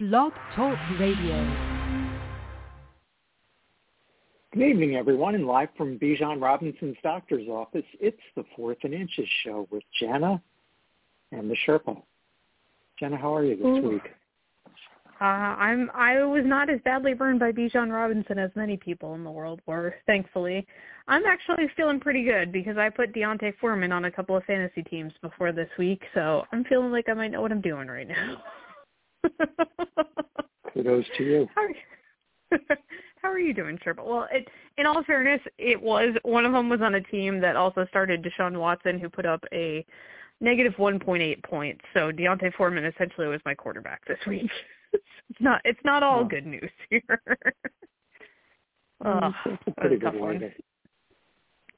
Blog Talk Radio. Good evening, everyone, and live from Bijan Robinson's doctor's office, it's the Fourth and Inches show with Jana and the Sherpa. Jana, how are you this week? I was not as badly burned by Bijan Robinson as many people in the world were, thankfully. I'm actually feeling pretty good because I put D'Onta Foreman on a couple of fantasy teams before this week, so I'm feeling like I might know what I'm doing right now. Kudos to you. How are you doing, Sherpa? Well, in all fairness, it was one of them was on a team that also started Deshaun Watson, who put up a negative 1.8 points. So D'Onta Foreman essentially was my quarterback this week. It's not all good news here. That's a pretty good one.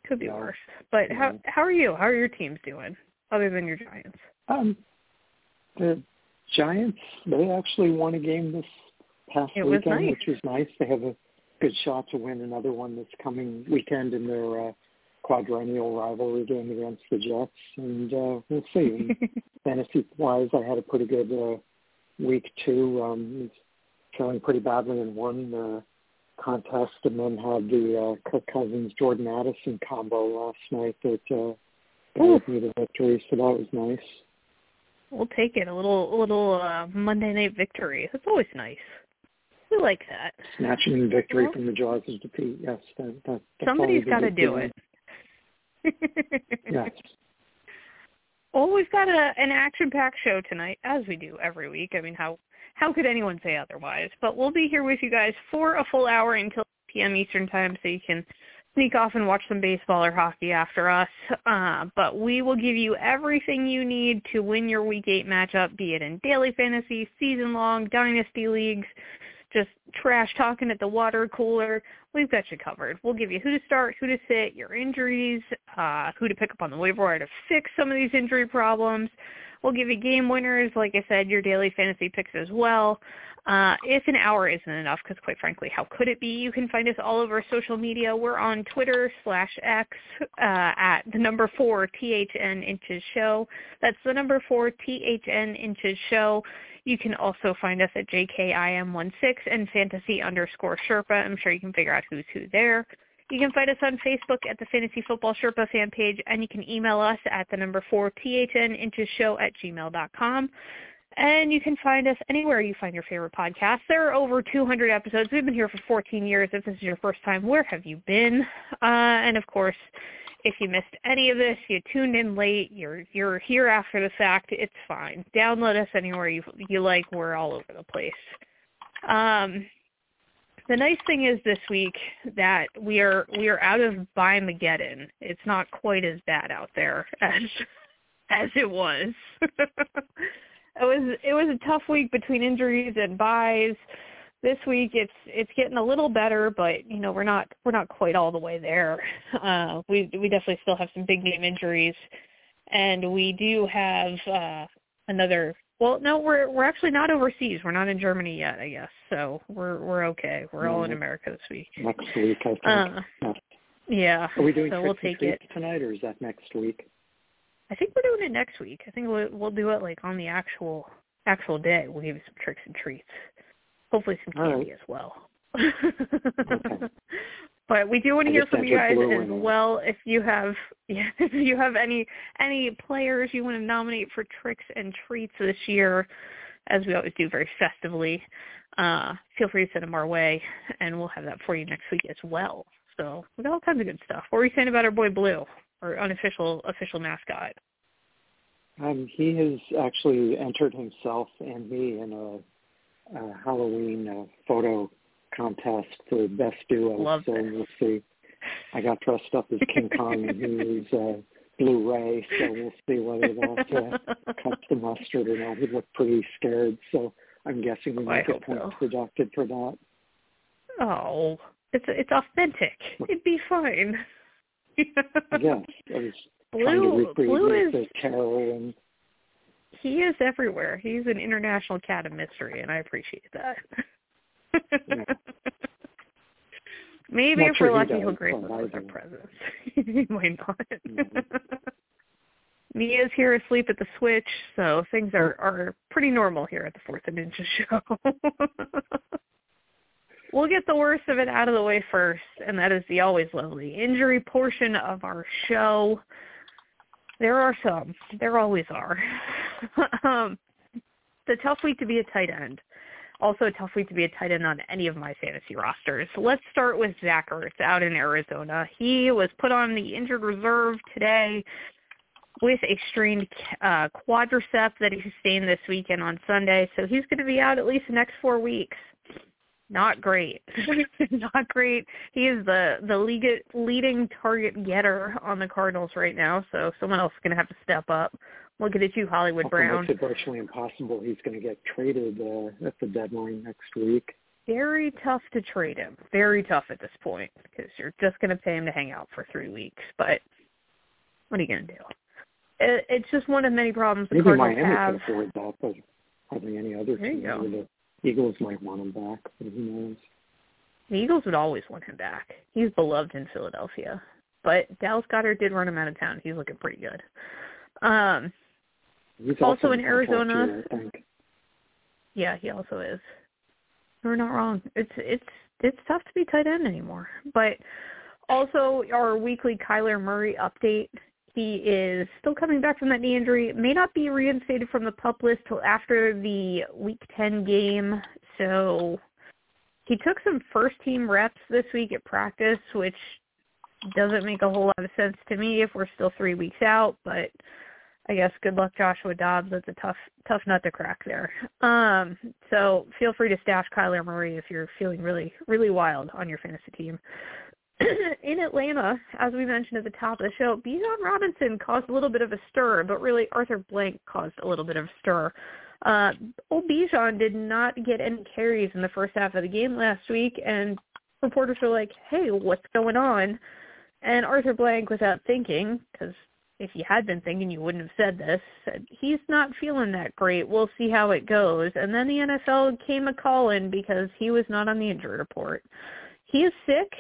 Could be worse. But how are you? How are your teams doing, other than your Giants? The Giants, they actually won a game this past weekend, which was nice. They have a good shot to win another one this coming weekend in their quadrennial rivalry game against the Jets. And we'll see. Fantasy-wise, I had a pretty good week two, feeling pretty badly in one contest, and then had the Kirk Cousins Jordan Addison combo last night that gave me the victory, so that was nice. We'll take it, a little Monday night victory. That's always nice. We like that. Snatching victory from the jaws of defeat. Yes, that's somebody's got to do it. Yes. Well, we've got an action-packed show tonight, as we do every week. I mean, how could anyone say otherwise? But we'll be here with you guys for a full hour until 8 p.m. Eastern time, so you can sneak off and watch some baseball or hockey after us. But we will give you everything you need to win your Week 8 matchup, be it in daily fantasy, season-long, dynasty leagues, just trash talking at the water cooler. We've got you covered. We'll give you who to start, who to sit, your injuries, who to pick up on the waiver wire to fix some of these injury problems. We'll give you game winners, like I said, your daily fantasy picks as well. If an hour isn't enough, because quite frankly, how could it be? You can find us all over social media. We're on Twitter/X at the number 4 THN Inches Show. That's the number 4 THN Inches Show. You can also find us at JKIM16 and Fantasy_Sherpa. I'm sure you can figure out who's who there. You can find us on Facebook at the Fantasy Football Sherpa fan page, and you can email us at the number 4 THN Inches Show at gmail.com. And you can find us anywhere you find your favorite podcast. There are over 200 episodes. We've been here for 14 years. If this is your first time, where have you been? And, of course, if you missed any of this, you tuned in late, you're here after the fact, it's fine. Download us anywhere you like. We're all over the place. The nice thing is this week that we are out of Bimageddon. It's not quite as bad out there as it was. It was a tough week between injuries and buys. This week it's getting a little better, but you know we're not quite all the way there. We definitely still have some big name injuries, and we do have another. Well, no, we're actually not overseas. We're not in Germany yet, I guess. So we're okay. We're all in America this week. Next week, I think. Yeah. Are we doing so we'll take it tonight, or is that next week? I think we're doing it next week. I think we'll do it like on the actual day. We'll give you some tricks and treats. Hopefully some candy as well. Okay. But we do want to hear from you guys as well. If you have any players you want to nominate for tricks and treats this year, as we always do very festively, feel free to send them our way, and we'll have that for you next week as well. So we got all kinds of good stuff. What were you saying about our boy Blue, our official mascot? He has actually entered himself and me in a Halloween photo contest for best duo. Love so that. We'll see. I got dressed up as King Kong and he was Blue Ray, so we'll see whether that cuts the mustard or not. He looked pretty scared, so I'm guessing we might get points deducted for that. Oh, it's authentic. It'd be fine. Yeah, Blue is Carolyn. He is everywhere. He's an international cat of mystery, and I appreciate that. Yeah. Maybe if we're lucky, he'll grace us with our presence. He might not. Mm-hmm. Mia's here asleep at the switch, so things are pretty normal here at the Fourth and Inches show. We'll get the worst of it out of the way first, and that is the always lovely injury portion of our show. There are some. There always are. It's a tough week to be a tight end. Also a tough week to be a tight end on any of my fantasy rosters. Let's start with Zach Ertz out in Arizona. He was put on the injured reserve today with a strained quadricep that he sustained this weekend on Sunday. So he's going to be out at least the next 4 weeks. Not great. Not great. He is the leading target getter on the Cardinals right now, so someone else is going to have to step up. Look at you, Hollywood Brown. It's virtually impossible. He's going to get traded at the deadline next week. Very tough to trade him. Very tough at this point because you're just going to pay him to hang out for 3 weeks. But what are you going to do? It's just one of many problems the Cardinals have. Maybe Miami can afford that, but hardly any other team. There you go. Eagles might want him back, but who knows? The Eagles would always want him back. He's beloved in Philadelphia. But Dallas Goedert did run him out of town. He's looking pretty good. He's also in Arizona. I think. Yeah, he also is. You're not wrong. It's tough to be tight end anymore. But also our weekly Kyler Murray update. He is still coming back from that knee injury. May not be reinstated from the PUP list till after the Week 10 game. So he took some first-team reps this week at practice, which doesn't make a whole lot of sense to me if we're still 3 weeks out. But I guess good luck, Joshua Dobbs. That's a tough nut to crack there. So feel free to stash Kyler Murray if you're feeling really, really wild on your fantasy team. In Atlanta, as we mentioned at the top of the show, Bijan Robinson caused a little bit of a stir, but really Arthur Blank caused a little bit of a stir. Old Bijan did not get any carries in the first half of the game last week, and reporters were like, hey, what's going on? And Arthur Blank, without thinking, because if you had been thinking, you wouldn't have said this, said, he's not feeling that great. We'll see how it goes. And then the NFL came a call in because he was not on the injury report. He is sick.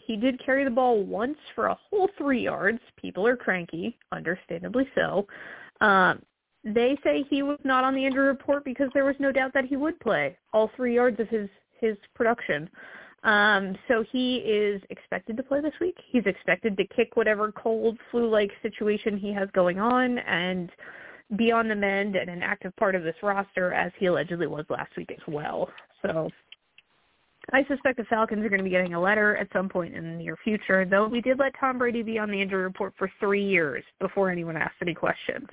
He did carry the ball once for a whole 3 yards. People are cranky, understandably so. They say he was not on the injury report because there was no doubt that he would play all 3 yards of his production. So he is expected to play this week. He's expected to kick whatever cold, flu-like situation he has going on and be on the mend and an active part of this roster as he allegedly was last week as well. So I suspect the Falcons are going to be getting a letter at some point in the near future, though we did let Tom Brady be on the injury report for 3 years before anyone asked any questions.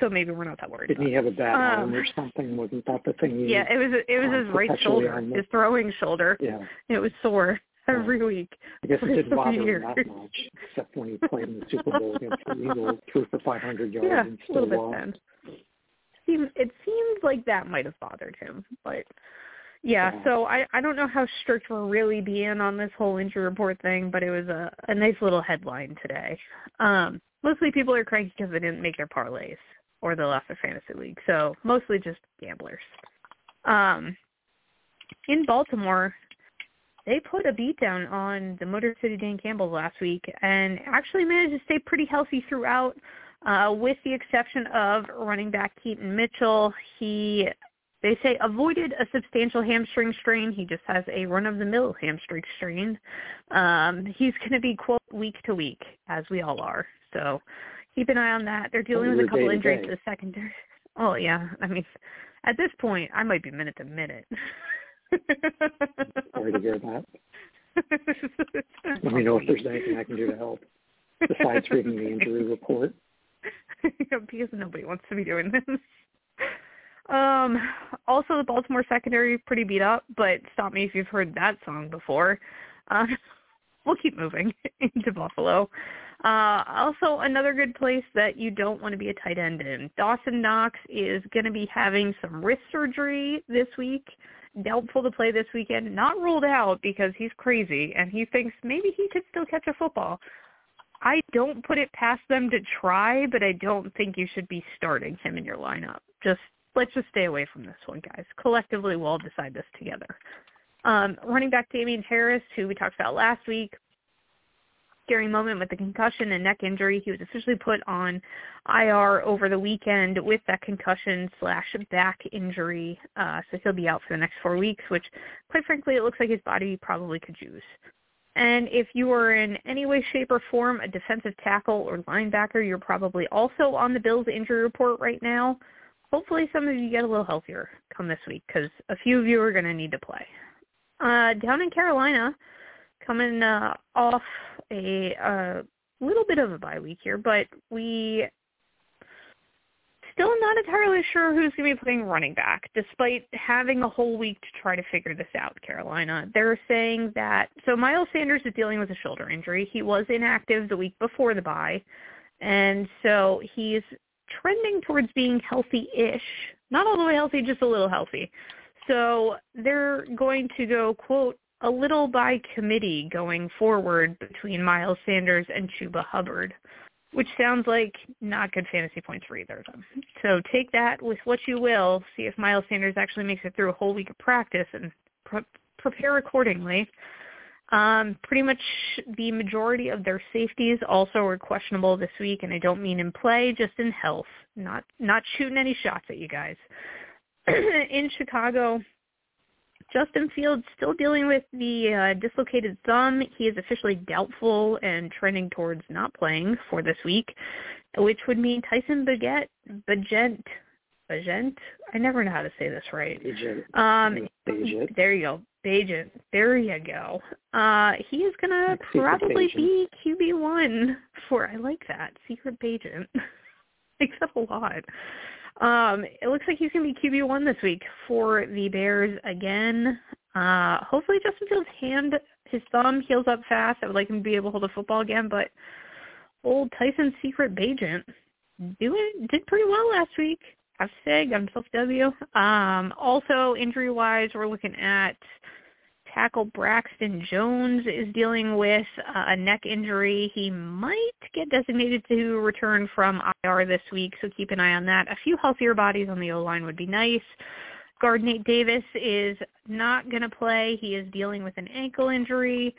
So maybe we're not that worried. Didn't he have a bad arm or something? Wasn't that the thing? It was his right shoulder, his throwing shoulder. Yeah. It was sore every week. I guess it didn't bother him that much, except when he played in the Super Bowl against the Eagles, threw for 500 yards and still lost. It seemed like that might have bothered him, but... Yeah, so I don't know how strict we're really being on this whole injury report thing, but it was a nice little headline today. Mostly people are cranky because they didn't make their parlays or they lost their fantasy league, so mostly just gamblers. In Baltimore, they put a beatdown on the Motor City Dan Campbells last week and actually managed to stay pretty healthy throughout, with the exception of running back Keaton Mitchell. They say avoided a substantial hamstring strain. He just has a run-of-the-mill hamstring strain. He's going to be, quote, week to week, as we all are. So keep an eye on that. They're dealing with a couple injuries to the secondary. Oh, yeah. I mean, at this point, I might be minute to minute. Sorry to hear that. Let me know if there's anything I can do to help, besides reading the injury report. Because nobody wants to be doing this. Also, the Baltimore secondary pretty beat up, but stop me if you've heard that song before. We'll keep moving into Buffalo. Also, another good place that you don't want to be a tight end in. Dawson Knox is going to be having some wrist surgery this week. Doubtful to play this weekend. Not ruled out because he's crazy and he thinks maybe he could still catch a football. I don't put it past them to try, but I don't think you should be starting him in your lineup. Let's just stay away from this one, guys. Collectively, we'll all decide this together. Running back Damian Harris, who we talked about last week, scary moment with the concussion and neck injury. He was officially put on IR over the weekend with that concussion/back injury. So he'll be out for the next 4 weeks, which, quite frankly, it looks like his body probably could use. And if you are in any way, shape, or form a defensive tackle or linebacker, you're probably also on the Bills injury report right now. Hopefully some of you get a little healthier come this week because a few of you are going to need to play. Down in Carolina, coming off a little bit of a bye week here, but we still not entirely sure who's going to be playing running back, despite having a whole week to try to figure this out, Carolina. They're saying that, so Miles Sanders is dealing with a shoulder injury. He was inactive the week before the bye, and so he's trending towards being healthy-ish. Not all the way healthy, just a little healthy. So they're going to go, quote, a little by committee going forward between Miles Sanders and Chuba Hubbard, which sounds like not good fantasy points for either of them. So take that with what you will, see if Miles Sanders actually makes it through a whole week of practice, and prepare accordingly. Pretty much the majority of their safeties also were questionable this week, and I don't mean in play, just in health. Not shooting any shots at you guys. In Chicago, Justin Fields still dealing with the dislocated thumb. He is officially doubtful and trending towards not playing for this week, which would mean Tyson Bagent. I never know how to say this right. Bagent. Bagent. There you go. He is going to probably be QB1 for, I like that, Secret Bagent. Makes up a lot. It looks like he's going to be QB1 this week for the Bears again. Hopefully Justin Fields' his thumb heals up fast. I would like him to be able to hold a football again, but old Tyson Secret Bagent did pretty well last week. I have to say, got himself W. Also, injury-wise, we're looking at tackle Braxton Jones is dealing with a neck injury. He might get designated to return from IR this week, so keep an eye on that. A few healthier bodies on the O-line would be nice. Guard Nate Davis is not going to play. He is dealing with an ankle injury.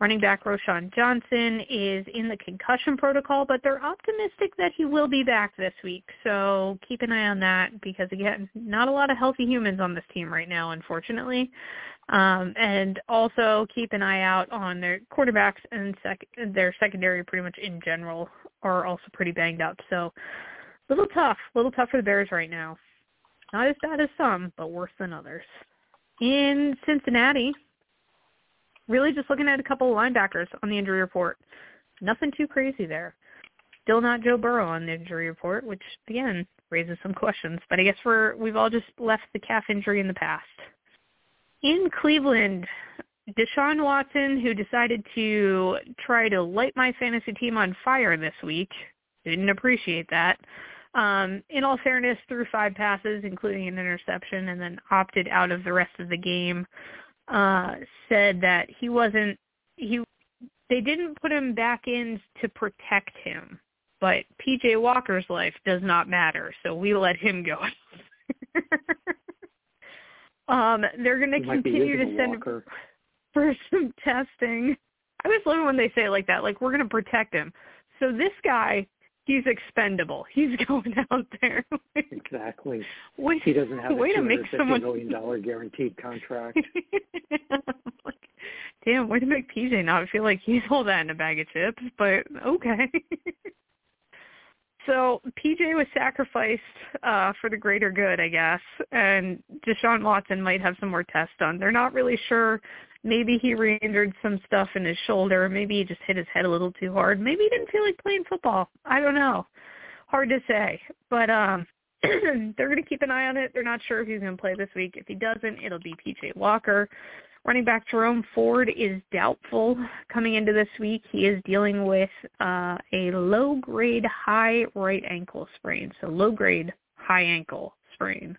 Running back Roschon Johnson is in the concussion protocol, but they're optimistic that he will be back this week. So keep an eye on that because, again, not a lot of healthy humans on this team right now, unfortunately. And also keep an eye out on their quarterbacks and their secondary pretty much in general are also pretty banged up. So a little tough for the Bears right now. Not as bad as some, but worse than others. In Cincinnati, really just looking at a couple of linebackers on the injury report. Nothing too crazy there. Still not Joe Burrow on the injury report, which, again, raises some questions. But I guess we've all just left the calf injury in the past. In Cleveland, Deshaun Watson, who decided to try to light my fantasy team on fire this week, didn't appreciate that. In all fairness, threw 5 passes, including an interception, and then opted out of the rest of the game. Said that they didn't put him back in to protect him, but PJ Walker's life does not matter, so we let him go. They're going to continue to send Walker for some testing. I always love it when they say it like that, like we're going to protect him. So this guy, he's expendable. He's going out there. Exactly. He doesn't have a $250 million guaranteed contract. Like, damn, way to make PJ not feel like he's all that in a bag of chips, but okay. So PJ was sacrificed for the greater good, I guess, and Deshaun Watson might have some more tests done. They're not really sure. Maybe he re-injured some stuff in his shoulder. Maybe he just hit his head a little too hard. Maybe he didn't feel like playing football. I don't know. Hard to say. But they're going to keep an eye on it. They're not sure if he's going to play this week. If he doesn't, it'll be P.J. Walker. Running back Jerome Ford is doubtful coming into this week. He is dealing with a low-grade high right ankle sprain. So low-grade high ankle sprain.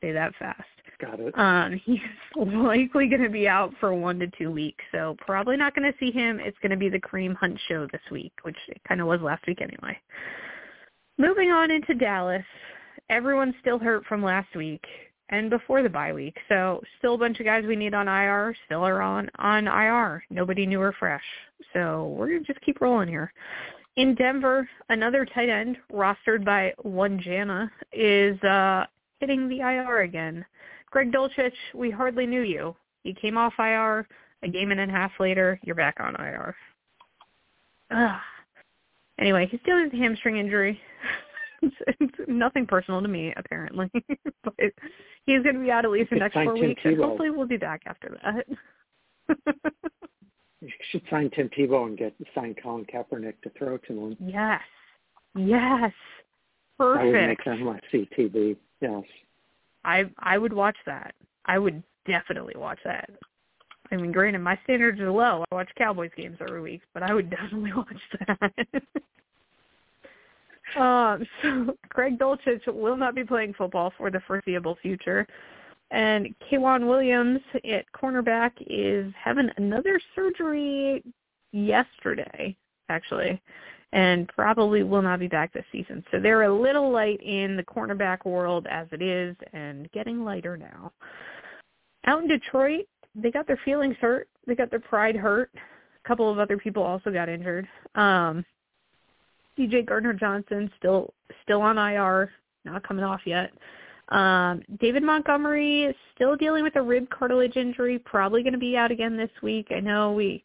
Say that fast. Got it. He's likely going to be out for 1 to 2 weeks, so probably not going to see him. It's going to be the Kareem Hunt show this week, which it kind of was last week anyway. Moving on into Dallas, everyone's still hurt from last week and before the bye week, so still a bunch of guys we need on IR still are on IR. Nobody new or fresh, so we're going to just keep rolling here. In Denver, another tight end rostered by Wunjana is hitting the IR again. Greg Dulcich, we hardly knew you. You came off IR. A game and a half later, you're back on IR. Ugh. Anyway, he's dealing with a hamstring injury. It's nothing personal to me, apparently. But he's going to be out at least the next 4 weeks, and hopefully we'll be back after that. You should sign Tim Tebow and sign Colin Kaepernick to throw to him. Yes. Yes. Perfect. I would make them watch CTV. Yes. I would watch that. I would definitely watch that. I mean, granted, my standards are low. I watch Cowboys games every week, but I would definitely watch that. So Greg Dulcich will not be playing football for the foreseeable future. And Kaywan Williams at cornerback is having another surgery yesterday, actually, and probably will not be back this season. So they're a little light in the cornerback world as it is, and getting lighter now. Out in Detroit, they got their feelings hurt. They got their pride hurt. A couple of other people also got injured. DJ Gardner Johnson still on IR, not coming off yet. David Montgomery is still dealing with a rib cartilage injury, probably going to be out again this week. I know we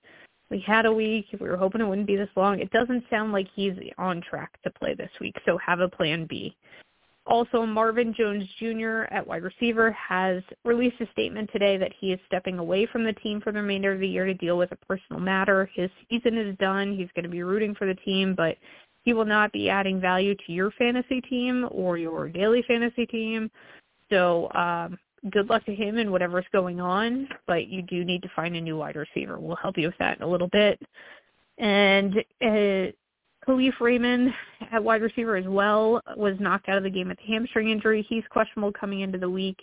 had a week. We were hoping it wouldn't be this long. It doesn't sound like he's on track to play this week, so have a plan B. Also, Marvin Jones Jr. at wide receiver has released a statement today that he is stepping away from the team for the remainder of the year to deal with a personal matter. His season is done. He's going to be rooting for the team, but he will not be adding value to your fantasy team or your daily fantasy team. So good luck to him and whatever's going on, but you do need to find a new wide receiver. We'll help you with that in a little bit. And Khalif Raymond at wide receiver as well was knocked out of the game with a hamstring injury. He's questionable coming into the week.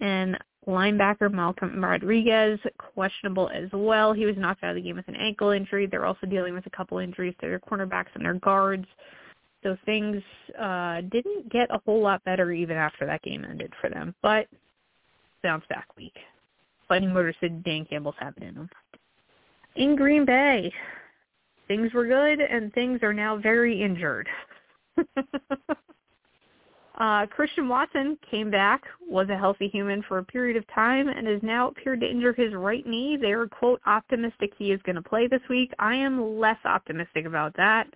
And linebacker Malcolm Rodriguez, questionable as well. He was knocked out of the game with an ankle injury. They're also dealing with a couple injuries to their cornerbacks and their guards. So things didn't get a whole lot better even after that game ended for them. But bounce back week. Fighting Motor City, Dan Campbell's having in them. In Green Bay, things were good and things are now very injured. Christian Watson came back, was a healthy human for a period of time, and has now appeared to injure his right knee. They are, quote, optimistic he is going to play this week. I am less optimistic about that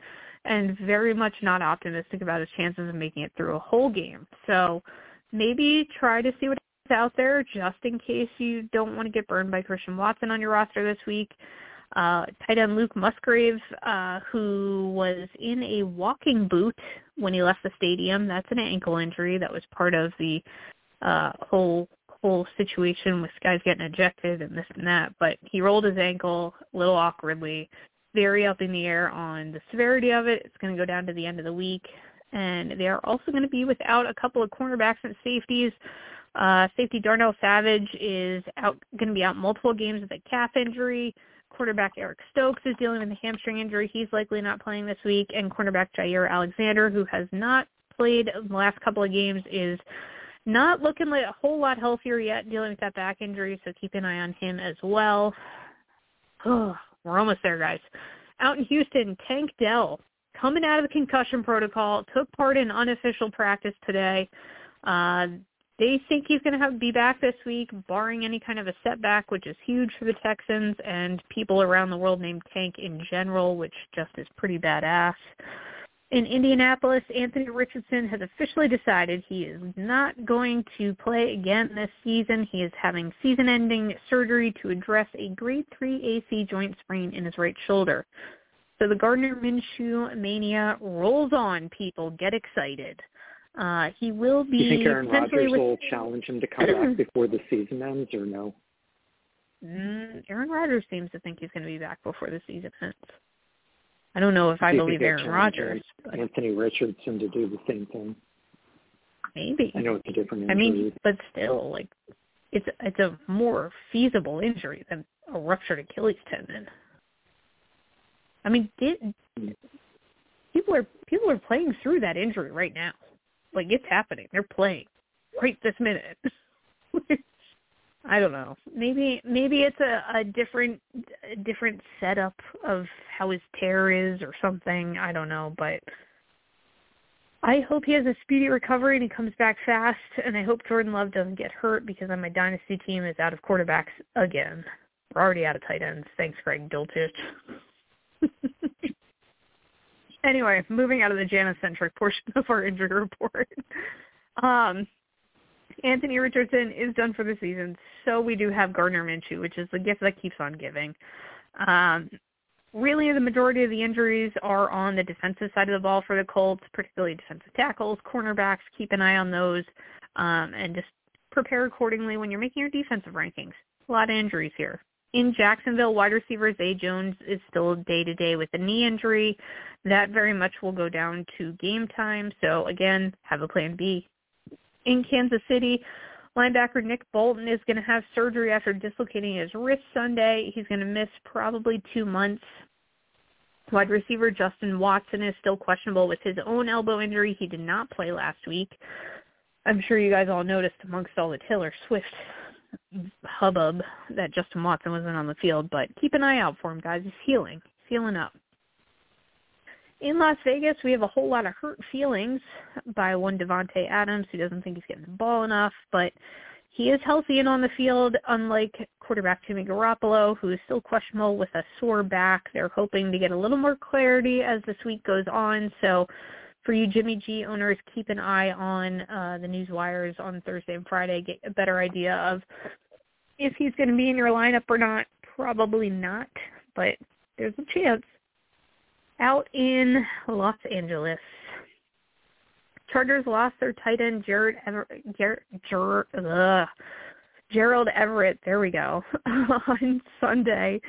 and very much not optimistic about his chances of making it through a whole game. So maybe try to see what out there just in case you don't want to get burned by Christian Watson on your roster this week. Tight end Luke Musgrave, who was in a walking boot when he left the stadium. That's an ankle injury. That was part of the whole situation with guys getting ejected and this and that. But he rolled his ankle a little awkwardly, very up in the air on the severity of it. It's going to go down to the end of the week. And they are also going to be without a couple of cornerbacks and safeties. Safety Darnell Savage is going to be out multiple games with a calf injury. Quarterback Eric Stokes is dealing with a hamstring injury. He's likely not playing this week. And cornerback Jair Alexander, who has not played in the last couple of games, is not looking like a whole lot healthier yet, dealing with that back injury. So keep an eye on him as well. Oh, we're almost there, guys. Out in Houston, Tank Dell, coming out of the concussion protocol, took part in unofficial practice today. They think he's going to be back this week, barring any kind of a setback, which is huge for the Texans and people around the world named Tank in general, which just is pretty badass. In Indianapolis, Anthony Richardson has officially decided he is not going to play again this season. He is having season-ending surgery to address a grade 3 AC joint sprain in his right shoulder. So the Gardner Minshew mania rolls on, people. Get excited. He will be. Do you think Aaron Rodgers will challenge him to come back before the season ends, or no? Aaron Rodgers seems to think he's going to be back before the season ends. I don't know if I believe Aaron Rodgers. Anthony Richardson to do the same thing. Maybe. I know it's a different injury. I mean, but still, like, it's a more feasible injury than a ruptured Achilles tendon. I mean, people are playing through that injury right now. Like, it's happening. They're playing right this minute. I don't know. Maybe it's a different setup of how his tear is or something. I don't know, but I hope he has a speedy recovery and he comes back fast, and I hope Jordan Love doesn't get hurt because then my dynasty team is out of quarterbacks again. We're already out of tight ends. Thanks, Greg Dulcich. Anyway, moving out of the Janice-centric portion of our injury report. Anthony Richardson is done for the season, so we do have Gardner Minshew, which is the gift that keeps on giving. Really, the majority of the injuries are on the defensive side of the ball for the Colts, particularly defensive tackles, cornerbacks. Keep an eye on those, and just prepare accordingly when you're making your defensive rankings. A lot of injuries here. In Jacksonville, wide receiver Zay Jones is still day-to-day with a knee injury. That very much will go down to game time, so again, have a plan B. In Kansas City, linebacker Nick Bolton is going to have surgery after dislocating his wrist Sunday. He's going to miss probably 2 months. Wide receiver Justin Watson is still questionable with his own elbow injury. He did not play last week. I'm sure you guys all noticed amongst all the Taylor Swift hubbub that Justin Watson wasn't on the field, but keep an eye out for him, guys. He's healing. He's healing up. In Las Vegas, we have a whole lot of hurt feelings by one Devontae Adams, who doesn't think he's getting the ball enough, but he is healthy and on the field, unlike quarterback Jimmy Garoppolo, who is still questionable with a sore back. They're hoping to get a little more clarity as this week goes on, so for you Jimmy G owners, keep an eye on the news wires on Thursday and Friday, get a better idea of if he's going to be in your lineup or not. Probably not, but there's a chance. Out in Los Angeles, Chargers lost their tight end Gerald Everett, there we go, on Sunday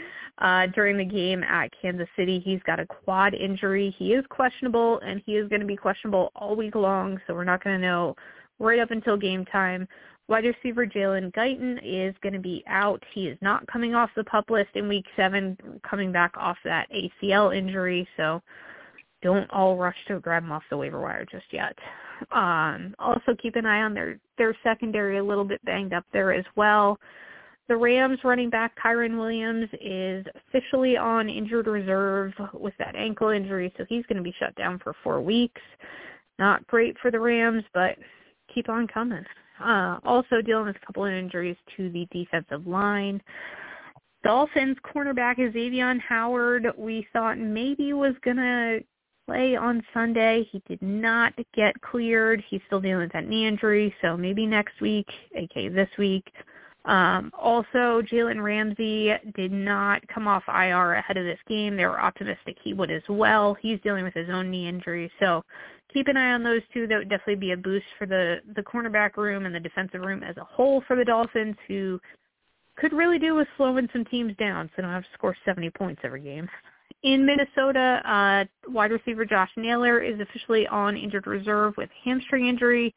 during the game at Kansas City. He's got a quad injury. He is questionable, and he is going to be questionable all week long, so we're not going to know right up until game time. Wide receiver Jalen Guyton is going to be out. He is not coming off the PUP list in Week 7, coming back off that ACL injury, so don't all rush to grab him off the waiver wire just yet. Also keep an eye on their secondary, a little bit banged up there as well. The Rams running back Kyron Williams is officially on injured reserve with that ankle injury, so he's going to be shut down for 4 weeks. Not great for the Rams, but keep on coming. Also dealing with a couple of injuries to the defensive line. Dolphins cornerback Xavion Howard, we thought maybe was going to play on Sunday. He did not get cleared. He's still dealing with that knee injury, so maybe next week, aka this week. Also, Jalen Ramsey did not come off IR ahead of this game. They were optimistic he would as well. He's dealing with his own knee injury, so keep an eye on those two. That would definitely be a boost for the cornerback room and the defensive room as a whole for the Dolphins, who could really do with slowing some teams down so they don't have to score 70 points every game. In Minnesota, wide receiver Josh Naylor is officially on injured reserve with a hamstring injury.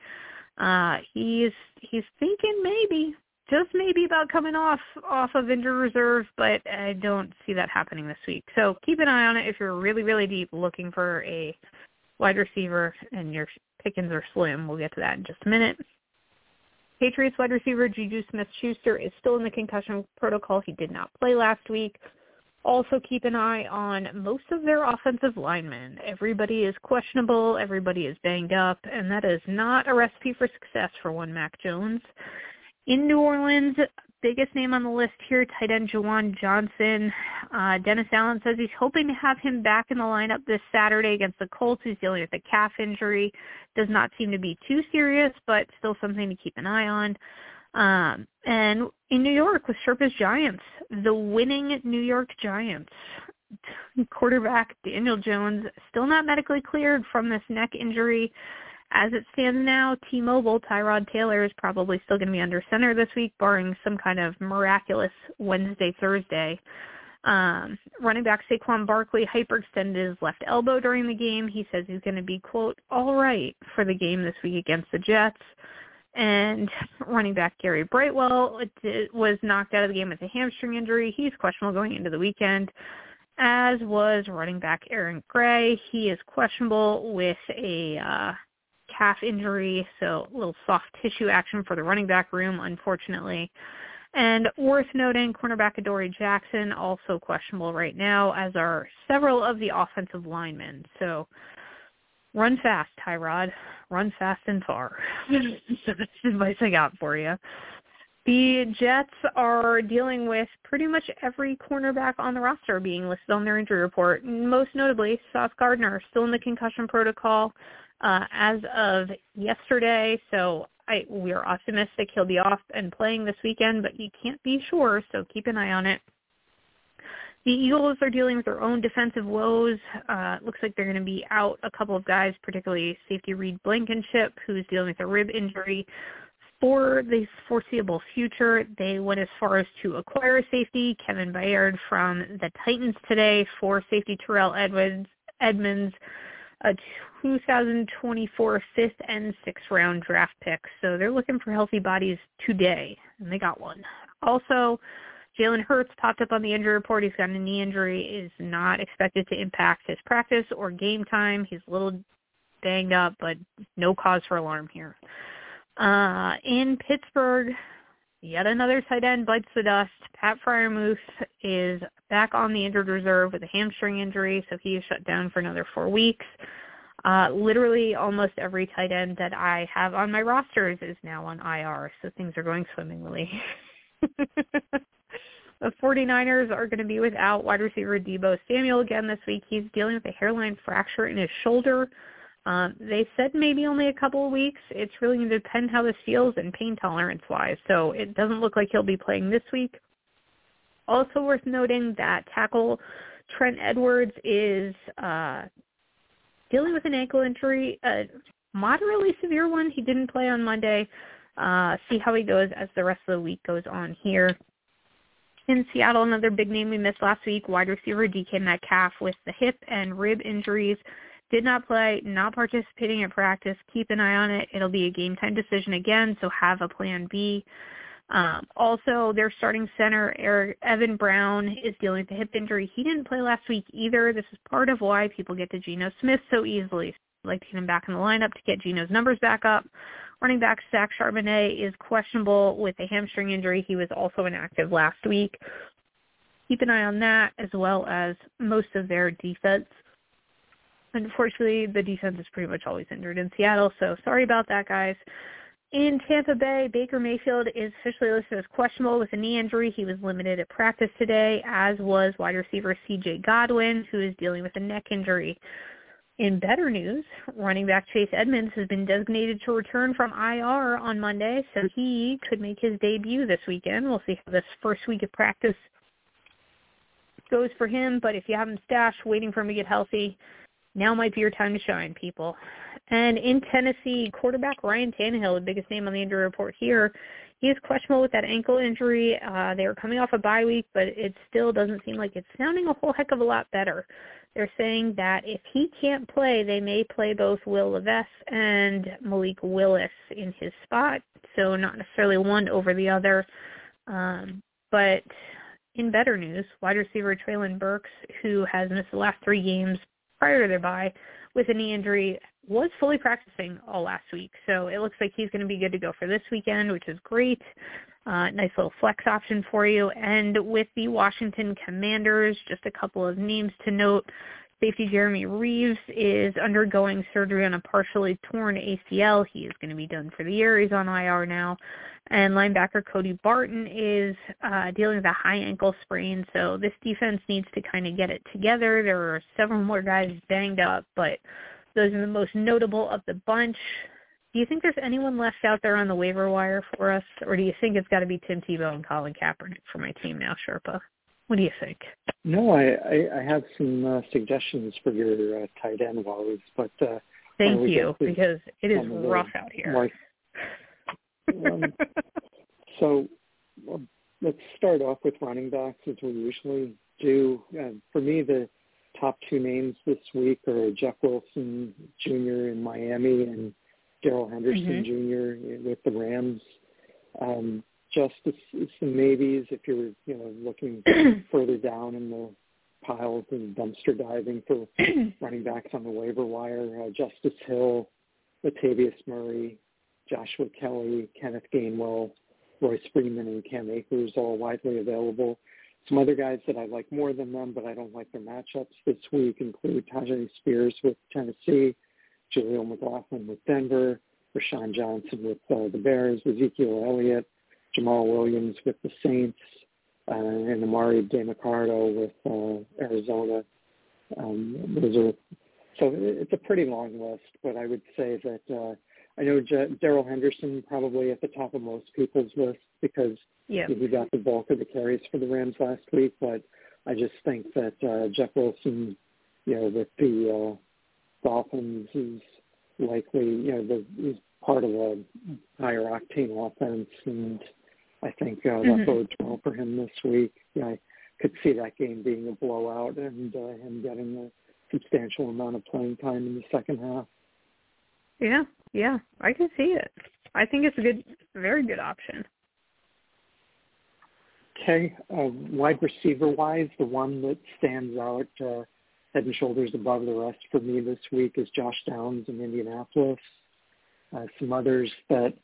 He's thinking maybe, just maybe, about coming off of injured reserve, but I don't see that happening this week. So keep an eye on it if you're really, really deep looking for a wide receiver and your pickings are slim. We'll get to that in just a minute. Patriots wide receiver Juju Smith-Schuster is still in the concussion protocol. He did not play last week. Also keep an eye on most of their offensive linemen. Everybody is questionable. Everybody is banged up, and that is not a recipe for success for one Mac Jones. In New Orleans, biggest name on the list here, tight end Jawan Johnson. Dennis Allen says he's hoping to have him back in the lineup this Saturday against the Colts. He's dealing with a calf injury. Does not seem to be too serious, but still something to keep an eye on. And in New York with Sherpa's Giants, the winning New York Giants, quarterback Daniel Jones, still not medically cleared from this neck injury. As it stands now, T-Mobile, Tyrod Taylor is probably still going to be under center this week, barring some kind of miraculous Wednesday, Thursday. Running back Saquon Barkley hyperextended his left elbow during the game. He says he's going to be, quote, all right for the game this week against the Jets. And running back Gary Brightwell was knocked out of the game with a hamstring injury. He's questionable going into the weekend, as was running back Aaron Gray. He is questionable with a calf injury, so a little soft tissue action for the running back room, unfortunately. And worth noting, cornerback Adoree Jackson, also questionable right now, as are several of the offensive linemen. So run fast, Tyrod. Run fast and far. So that's the advice I got for you. The Jets are dealing with pretty much every cornerback on the roster being listed on their injury report, most notably Sauce Gardner, still in the concussion protocol as of yesterday. So we are optimistic he'll be off and playing this weekend, but you can't be sure, so keep an eye on it. The Eagles are dealing with their own defensive woes. Looks like they're going to be out a couple of guys, particularly safety Reed Blankenship, who's dealing with a rib injury for the foreseeable future. They went as far as to acquire a safety, Kevin Byard, from the Titans today for safety Terrell Edmonds, a 2024 fifth and sixth round draft pick. So they're looking for healthy bodies today, and they got one. Also, Jalen Hurts popped up on the injury report. He's got a knee injury, is not expected to impact his practice or game time. He's a little banged up, but no cause for alarm here. In Pittsburgh, yet another tight end bites the dust. Pat Freiermuth is back on the injured reserve with a hamstring injury, so he is shut down for another 4 weeks. Literally almost every tight end that I have on my rosters is now on IR, so things are going swimmingly. The 49ers are going to be without wide receiver Deebo Samuel again this week. He's dealing with a hairline fracture in his shoulder. They said maybe only a couple of weeks. It's really going to depend how this feels and pain tolerance-wise. So it doesn't look like he'll be playing this week. Also worth noting that tackle Trent Edwards is dealing with an ankle injury, a moderately severe one. He didn't play on Monday. See how he goes as the rest of the week goes on here. In Seattle, another big name we missed last week, wide receiver DK Metcalf with the hip and rib injuries. Did not play, not participating in practice. Keep an eye on it. It'll be a game-time decision again, so have a plan B. Also, their starting center, Evan Brown, is dealing with a hip injury. He didn't play last week either. This is part of why people get to Geno Smith so easily. I'd like to get him back in the lineup to get Geno's numbers back up. Running back Zach Charbonnet is questionable with a hamstring injury. He was also inactive last week. Keep an eye on that, as well as most of their defense. Unfortunately, the defense is pretty much always injured in Seattle, so sorry about that, guys. In Tampa Bay, Baker Mayfield is officially listed as questionable with a knee injury. He was limited at practice today, as was wide receiver C.J. Godwin, who is dealing with a neck injury. In better news, running back Chase Edmonds has been designated to return from IR on Monday, so he could make his debut this weekend. We'll see how this first week of practice goes for him, but if you have him stashed waiting for him to get healthy, now might be your time to shine, people. And in Tennessee, quarterback Ryan Tannehill, the biggest name on the injury report here, he is questionable with that ankle injury. They were coming off a bye week, but it still doesn't seem like it's sounding a whole heck of a lot better. They're saying that if he can't play, they may play both Will Levis and Malik Willis in his spot, so not necessarily one over the other. But in better news, wide receiver Treylon Burks, who has missed the last 3 games, prior to their bye with a knee injury, was fully practicing all last week. So it looks like he's going to be good to go for this weekend, which is great. Nice little flex option for you. And with the Washington Commanders, just a couple of names to note. Safety Jeremy Reeves is undergoing surgery on a partially torn ACL. He is going to be done for the year. He's on IR now. And linebacker Cody Barton is dealing with a high ankle sprain, so this defense needs to kind of get it together. There are several more guys banged up, but those are the most notable of the bunch. Do you think there's anyone left out there on the waiver wire for us, or do you think it's got to be Tim Tebow and Colin Kaepernick for my team now, Sherpa? What do you think? No, I have some suggestions for your tight end, Wally, but Thank you, because it is rough out here. So let's start off with running backs, as we usually do. For me, the top two names this week are Jeff Wilson Jr. in Miami and Darrell Henderson Jr. with the Rams. Just some maybes if you're looking further down in the piles and dumpster diving for running backs on the waiver wire. Justice Hill, Latavius Murray, Joshua Kelly, Kenneth Gainwell, Royce Freeman, and Cam Akers, all widely available. Some other guys that I like more than them, but I don't like their matchups this week, include Tajay Spears with Tennessee, Julio McLaughlin with Denver, Roschon Johnson with the Bears, Ezekiel Elliott, Jamal Williams with the Saints, and Amari DiMicardo with Arizona. So it's a pretty long list, but I would say that I know Darrell Henderson probably at the top of most people's list because he got the bulk of the carries for the Rams last week, but I just think that Jeff Wilson, with the Dolphins, is likely, he's part of a higher octane offense, and I think that bodes well for him this week. I could see that game being a blowout and him getting a substantial amount of playing time in the second half. Yeah, I can see it. I think it's a very good option. Okay, wide receiver-wise, the one that stands out head and shoulders above the rest for me this week is Josh Downs in Indianapolis. Some others that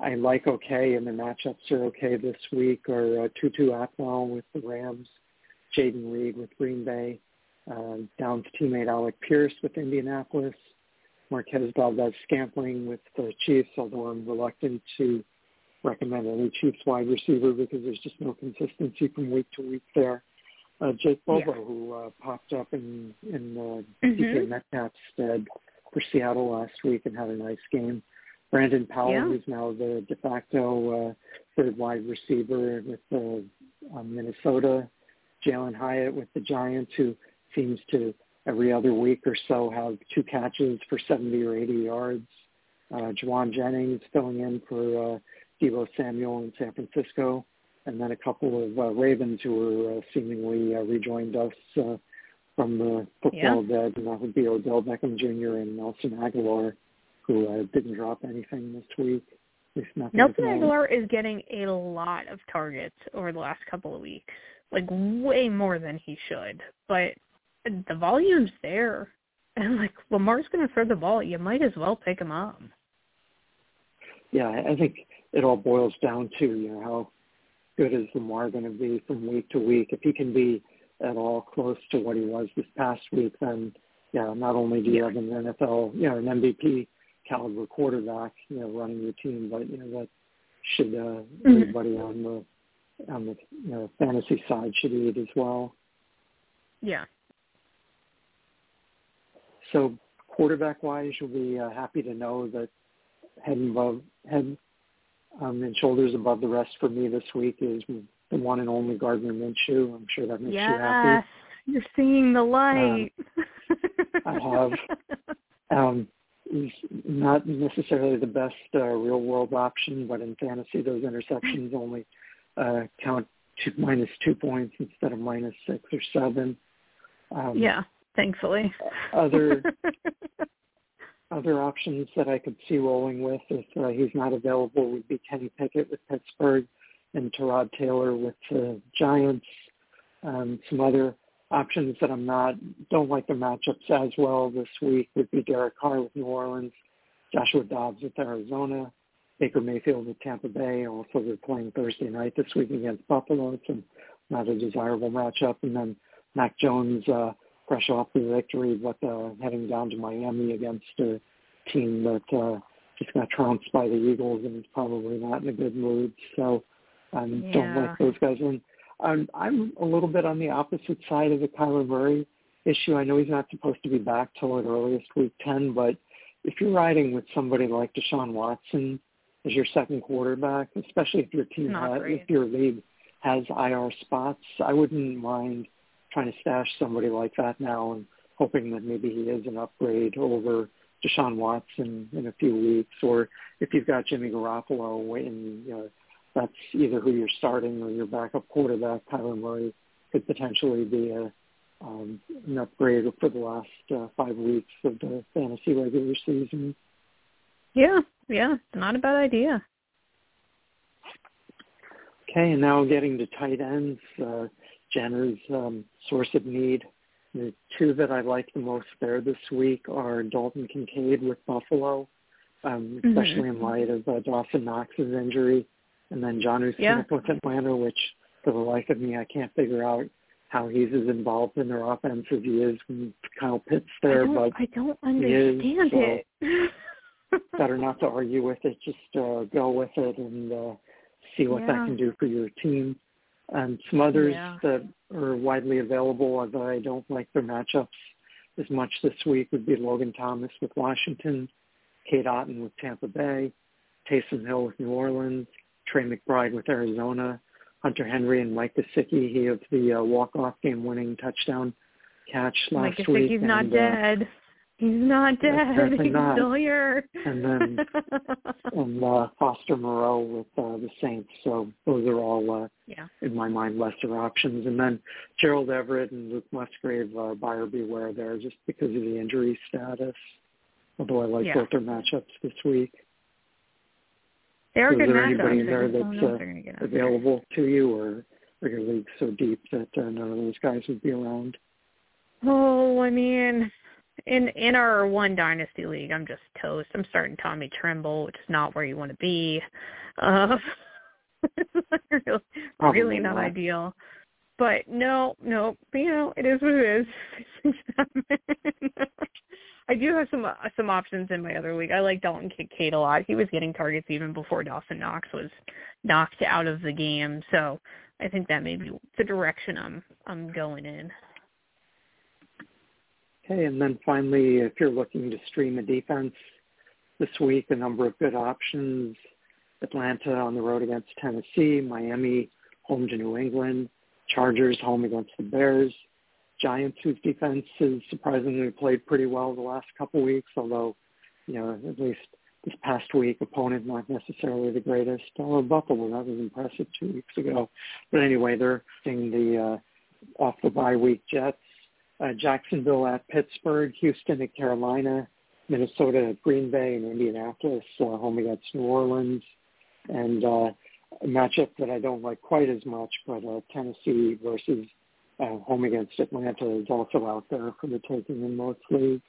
I like and the matchups are okay this week are Tutu Atwell with the Rams, Jaden Reed with Green Bay, Downs' teammate Alec Pierce with Indianapolis, Marquez Valdez-Scantling with the Chiefs, although I'm reluctant to recommend any Chiefs wide receiver because there's just no consistency from week to week there. Jake Bobo, who popped up in DK Metcalf's stead for Seattle last week and had a nice game. Brandon Powell, who's now the de facto third wide receiver with Minnesota. Jalen Hyatt with the Giants, who seems to every other week or so have two catches for 70 or 80 yards. Juwan Jennings filling in for Deebo Samuel in San Francisco. And then a couple of Ravens who are seemingly rejoined us from the football dead, and that would be Odell Beckham Jr. and Nelson Aguilar, who didn't drop anything this week. Nelson Aguilar is getting a lot of targets over the last couple of weeks, like way more than he should. But the volume's there. And, Lamar's going to throw the ball. You might as well pick him up. Yeah, I think it all boils down to, how good is Lamar going to be from week to week? If he can be at all close to what he was this past week, then, not only do you have an NFL, an MVP caliber quarterback, running your team, but, that should everybody on the fantasy side should eat as well. Yeah. So quarterback-wise, you'll be happy to know that head and shoulders above the rest for me this week is the one and only Gardner Minshew. I'm sure that makes you happy. You're seeing the light. I have. He's not necessarily the best real-world option, but in fantasy, those interceptions only count -2 points instead of -6 or -7. Thankfully. Other options that I could see rolling with if he's not available would be Kenny Pickett with Pittsburgh and Tyrod Taylor with the Giants. Some other options that don't like the matchups as well this week would be Derek Carr with New Orleans, Joshua Dobbs with Arizona, Baker Mayfield with Tampa Bay. Also, they're playing Thursday night this week against Buffalo, so not a desirable matchup. And then Mac Jones, fresh off the victory, but heading down to Miami against a team that just got trounced by the Eagles and is probably not in a good mood. So don't like those guys. And I'm a little bit on the opposite side of the Kyler Murray issue. I know he's not supposed to be back till at earliest week 10, but if you're riding with somebody like Deshaun Watson as your second quarterback, especially if your team, if your league has IR spots, I wouldn't mind trying to stash somebody like that now and hoping that maybe he is an upgrade over Deshaun Watson in a few weeks, or if you've got Jimmy Garoppolo and that's either who you're starting or your backup quarterback, Kyler Murray could potentially be an upgrade for the last 5 weeks of the fantasy regular season. Yeah, it's not a bad idea. Okay, and now getting to tight ends, Jenner's source of need. The two that I like the most there this week are Dalton Kincaid with Buffalo, especially in light of Dawson Knox's injury, and then Jonnu Smith with Atlanta, which for the life of me I can't figure out how he's as involved in their offense as he is when Kyle Pitts there. I don't understand it. So better not to argue with it. Just go with it and see what that can do for your team. Some others that are widely available, although I don't like their matchups as much this week, would be Logan Thomas with Washington, Cade Otton with Tampa Bay, Taysom Hill with New Orleans, Trey McBride with Arizona, Hunter Henry and Mike Gesicki. He of the walk-off game-winning touchdown catch last week. Mike Gesicki's not dead. He's not dead. He's still here. And then Foster Moreau with the Saints. So those are all, in my mind, lesser options. And then Gerald Everett and Luke Musgrave, buyer beware there just because of the injury status, although I like both their matchups this week. They're good matchups. Is there anybody there that's available to you, or are your leagues so deep that none of those guys would be around? Oh, I mean... In our one dynasty league, I'm just toast. I'm starting Tommy Tremble, which is not where you want to be. Really not ideal. But no, it is what it is. I do have some options in my other league. I like Dalton Kincaid a lot. He was getting targets even before Dawson Knox was knocked out of the game. So I think that may be the direction I'm going in. Okay, and then finally, if you're looking to stream a defense this week, a number of good options: Atlanta on the road against Tennessee, Miami home to New England, Chargers home against the Bears, Giants, whose defense has surprisingly played pretty well the last couple weeks, although, at least this past week, opponent not necessarily the greatest. Although Buffalo, that was impressive 2 weeks ago. But anyway, they're seeing the off-the-bye week Jets, Jacksonville at Pittsburgh, Houston at Carolina, Minnesota at Green Bay, and Indianapolis home against New Orleans. And a matchup that I don't like quite as much, but Tennessee versus home against Atlanta is also out there for the taking in most leagues.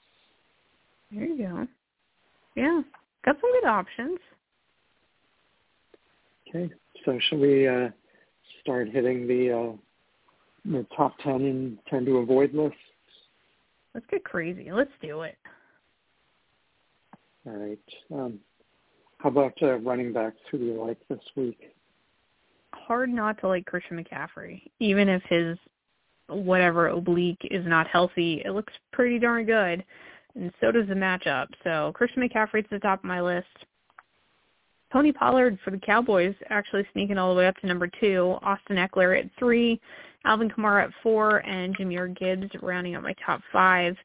There you go. Yeah, got some good options. Okay, so shall we start hitting the top 10 and 10 to avoid lists? Let's get crazy. Let's do it. All right. How about running backs? Who do you like this week? Hard not to like Christian McCaffrey. Even if his whatever oblique is not healthy, it looks pretty darn good. And so does the matchup. So Christian McCaffrey to the top of my list. Tony Pollard for the Cowboys actually sneaking all the way up to number 2. Austin Eckler at 3. Alvin Kamara at 4, and Jahmyr Gibbs rounding out my top 5.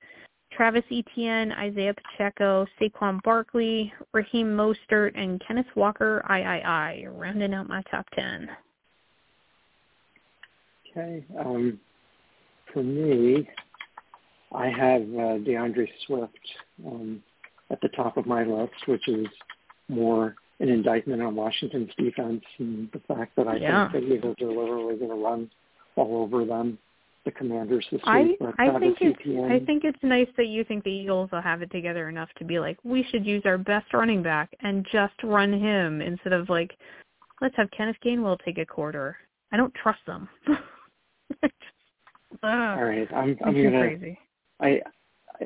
Travis Etienne, Isaiah Pacheco, Saquon Barkley, Raheem Mostert, and Kenneth Walker, III, rounding out my top 10. Okay. For me, I have DeAndre Swift at the top of my list, which is more an indictment on Washington's defense and the fact that I think the Eagles are literally going to run all over them, the Commanders this week. I think it's nice that you think the Eagles will have it together enough to be like, we should use our best running back and just run him instead of like, let's have Kenneth Gainwell take a quarter. I don't trust them. All right, I'm gonna. Crazy.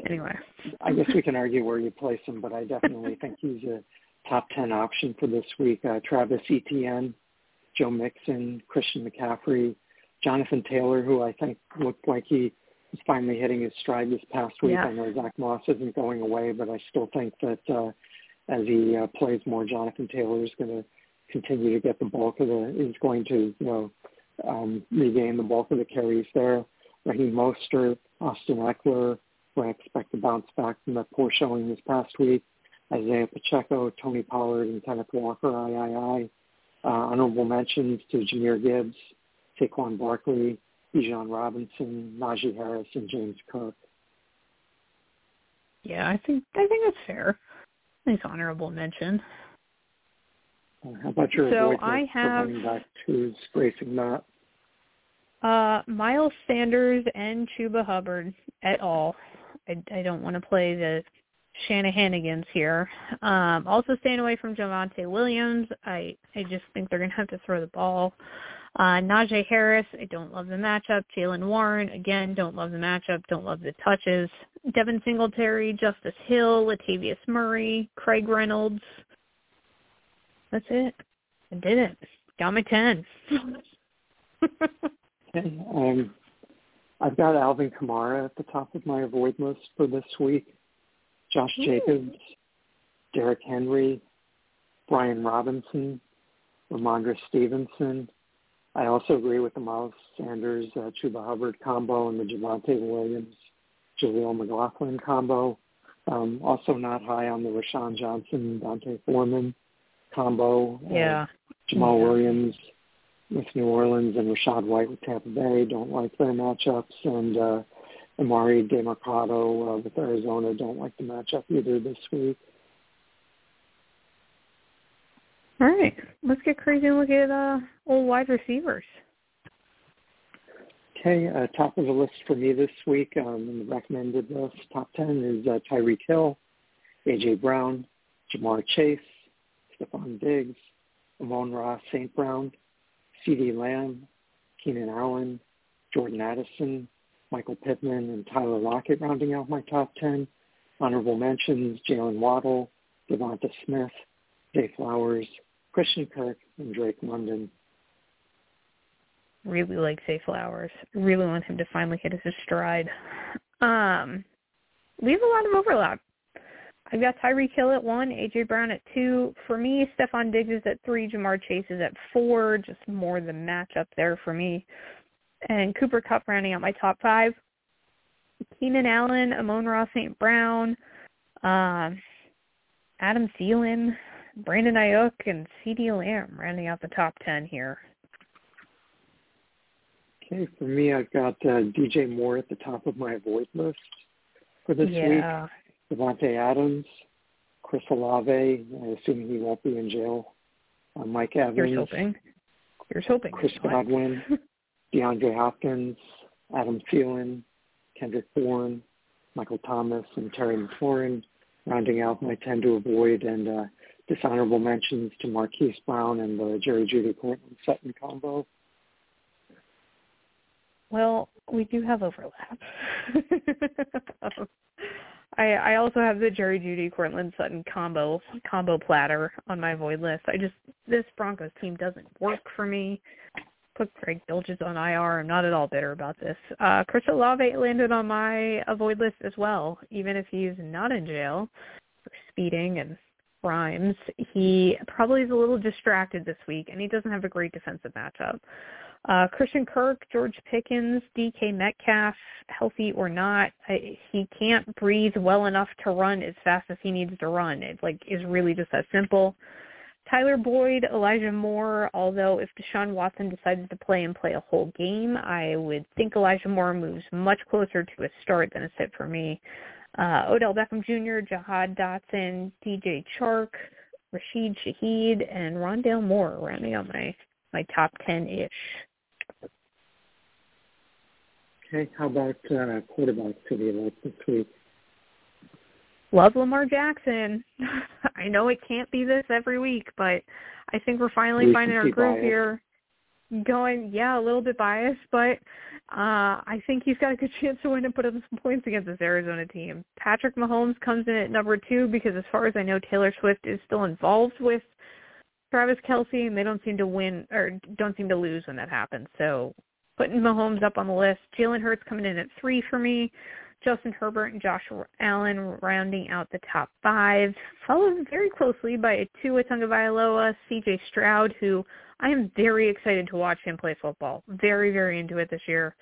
Anyway, I guess we can argue where you place him, but I definitely think he's a top 10 option for this week. Travis Etienne, Joe Mixon, Christian McCaffrey, Jonathan Taylor, who I think looked like he was finally hitting his stride this past week. Yeah. I know Zach Moss isn't going away, but I still think that as he plays more, Jonathan Taylor is going to continue to get the bulk of regain the bulk of the carries there. Raheem Mostert, Austin Eckler, when I expect to bounce back from that poor showing this past week. Isaiah Pacheco, Tony Pollard, and Kenneth Walker, III. Honorable mentions to Jahmyr Gibbs, Saquon Barkley, Bijan Robinson, Najee Harris, and James Cook. Yeah, I think that's fair. Nice honorable mention. How about your avoidance for running back who's gracing that? Miles Sanders and Chuba Hubbard at all. I don't want to play the Shanahanigans here. Also staying away from Javonte Williams. I just think they're going to have to throw the ball. Najee Harris, I don't love the matchup. Jaylen Warren, again, don't love the matchup. Don't love the touches. Devin Singletary, Justice Hill, Latavius Murray, Craig Reynolds. That's it. I did it. Got my 10. I've got Alvin Kamara at the top of my avoid list for this week. Josh Jacobs, Derrick Henry, Brian Robinson, Ramondre Stevenson. I also agree with the Miles Sanders, Chuba Hubbard combo and the Javonte Williams, Jaleel McLaughlin combo. Also not high on the Roschon Johnson, D'Onta Foreman combo. Jamal Williams with New Orleans and Rachaad White with Tampa Bay. Don't like their matchups. And Amari DiMercato with Arizona. Don't like the matchup either this week. All right. Let's get crazy and look at old wide receivers. Okay. Top of the list for me this week, in the recommended list, top 10 is Tyreek Hill, A.J. Brown, Jamar Chase, Stephon Diggs, Amon-Ra St. Brown, C.D. Lamb, Keenan Allen, Jordan Addison, Michael Pittman, and Tyler Lockett rounding out my top 10. Honorable mentions, Jalen Waddle, Devonta Smith, Zay Flowers, Christian Kirk, and Drake London. Really like Zay Flowers. Really want him to finally hit his stride. We have a lot of overlap. I've got Tyreek Hill at 1, A.J. Brown at 2. For me, Stephon Diggs is at 3, Jamar Chase is at 4, just more the matchup there for me. And Cooper Kupp rounding out my top 5. Keenan Allen, Amon-Ra St. Brown, Adam Thielen, Brandon Ayuk, and C.D. Lamb rounding out the top 10 here. Okay, for me, I've got DJ Moore at the top of my avoid list for this week. Davante Adams, Chris Olave, assuming he won't be in jail, Mike Evans. Here's hoping. Chris Godwin, DeAndre Hopkins, Adam Thielen, Kendrick Bourne, Michael Thomas, and Terry McLaurin, rounding out my 10 to avoid, and dishonorable mentions to Marquise Brown and the Jerry Jeudy Cortland Sutton combo. Well, we do have overlap. I also have the Jerry Jeudy Cortland Sutton combo platter on my void list. This Broncos team doesn't work for me. Put Greg Dulcich on IR. I'm not at all bitter about this. Chris Olave landed on my avoid list as well. Even if he's not in jail for speeding and crimes, he probably is a little distracted this week, and he doesn't have a great defensive matchup. Christian Kirk, George Pickens, DK Metcalf, healthy or not, he can't breathe well enough to run as fast as he needs to run. It is really just that simple. Tyler Boyd, Elijah Moore, although if Deshaun Watson decided to play a whole game, I would think Elijah Moore moves much closer to a start than a sit for me. Odell Beckham Jr., Jahad Dotson, DJ Chark, Rashid Shaheed, and Rondale Moore rounding out my top 10-ish. Okay, how about quarterback city like this week? Love Lamar Jackson. I know it can't be this every week, but I think we're finally finding our groove here. A little bit biased, but I think he's got a good chance to win and put up some points against this Arizona team. Patrick Mahomes comes in at number 2 because as far as I know, Taylor Swift is still involved with Travis Kelce, and they don't seem to lose when that happens. So putting Mahomes up on the list. Jalen Hurts coming in at 3 for me. Justin Herbert and Joshua Allen rounding out the top five, followed very closely by Tua Tagovailoa, C.J. Stroud, who I am very excited to watch him play football. Very, very into it this year.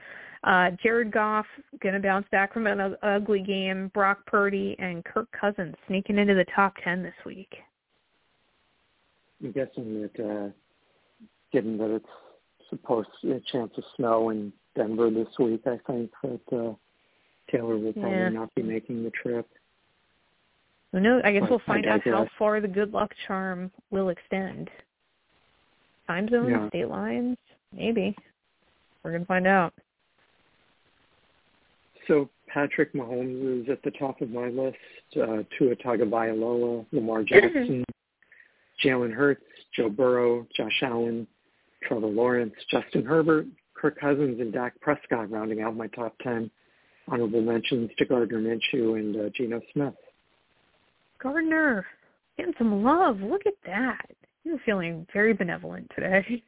Jared Goff going to bounce back from an ugly game. Brock Purdy and Kirk Cousins sneaking into the top 10 this week. I'm guessing that given that it's supposed to be a chance of snow in Denver this week, I think that Taylor will probably not be making the trip. Who knows? I guess we'll find out how far the good luck charm will extend. Time zones, state lines, maybe. We're going to find out. So Patrick Mahomes is at the top of my list. Tua Tagovailoa, Lamar Jackson, Jalen Hurts, Joe Burrow, Josh Allen, Trevor Lawrence, Justin Herbert, Kirk Cousins, and Dak Prescott rounding out my top 10. Honorable mentions to Gardner Minshew and Geno Smith. Gardner, getting some love. Look at that. You're feeling very benevolent today.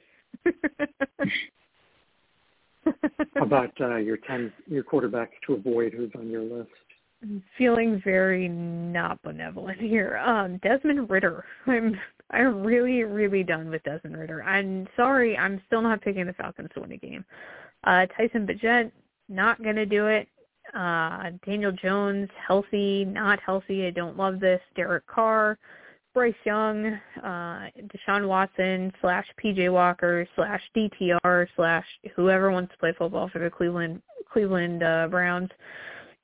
How about your quarterbacks to avoid, who's on your list? I'm feeling very not benevolent here. Desmond Ridder. I'm really, really done with Desmond Ridder. I'm sorry, I'm still not picking the Falcons to win a game. Tyson Bagent, not going to do it. Daniel Jones, healthy, not healthy. I don't love this. Derek Carr, Bryce Young, Deshaun Watson / PJ Walker / DTR / whoever wants to play football for the Cleveland Browns.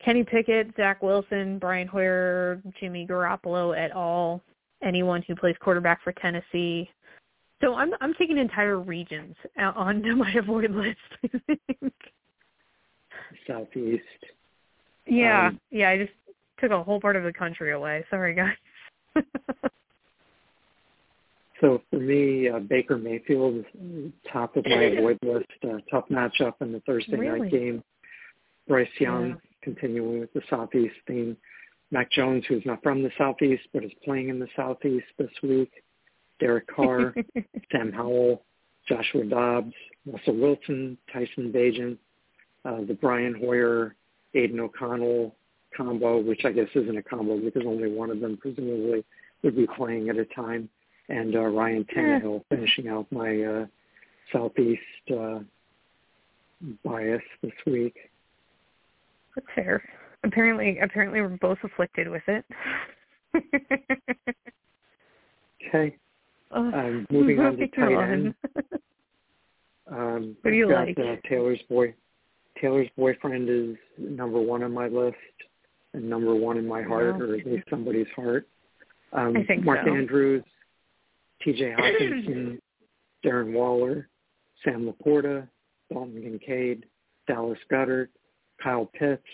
Kenny Pickett, Zach Wilson, Brian Hoyer, Jimmy Garoppolo et al. Anyone who plays quarterback for Tennessee. So I'm taking entire regions out onto my avoid list, I think. Southeast. Yeah, I just took a whole part of the country away. Sorry, guys. So for me, Baker Mayfield is top of my avoid list. Tough matchup in the Thursday night game. Bryce Young, continuing with the Southeast theme. Mac Jones, who's not from the Southeast but is playing in the Southeast this week. Derek Carr, Sam Howell, Joshua Dobbs, Russell Wilson, Tyson Bagent, the Brian Hoyer, Aiden O'Connell combo, which I guess isn't a combo because only one of them presumably would be playing at a time, and Ryan Tannehill finishing out my Southeast bias this week. That's fair. Apparently we're both afflicted with it. Okay. Moving on to tight end. What do you like? Taylor's boyfriend is number one on my list and number one in my heart, or at least somebody's heart. I think Mark Andrews, T.J. Hockenson, Darren Waller, Sam Laporta, Dalton Kincaid, Dallas Goedert, Kyle Pitts,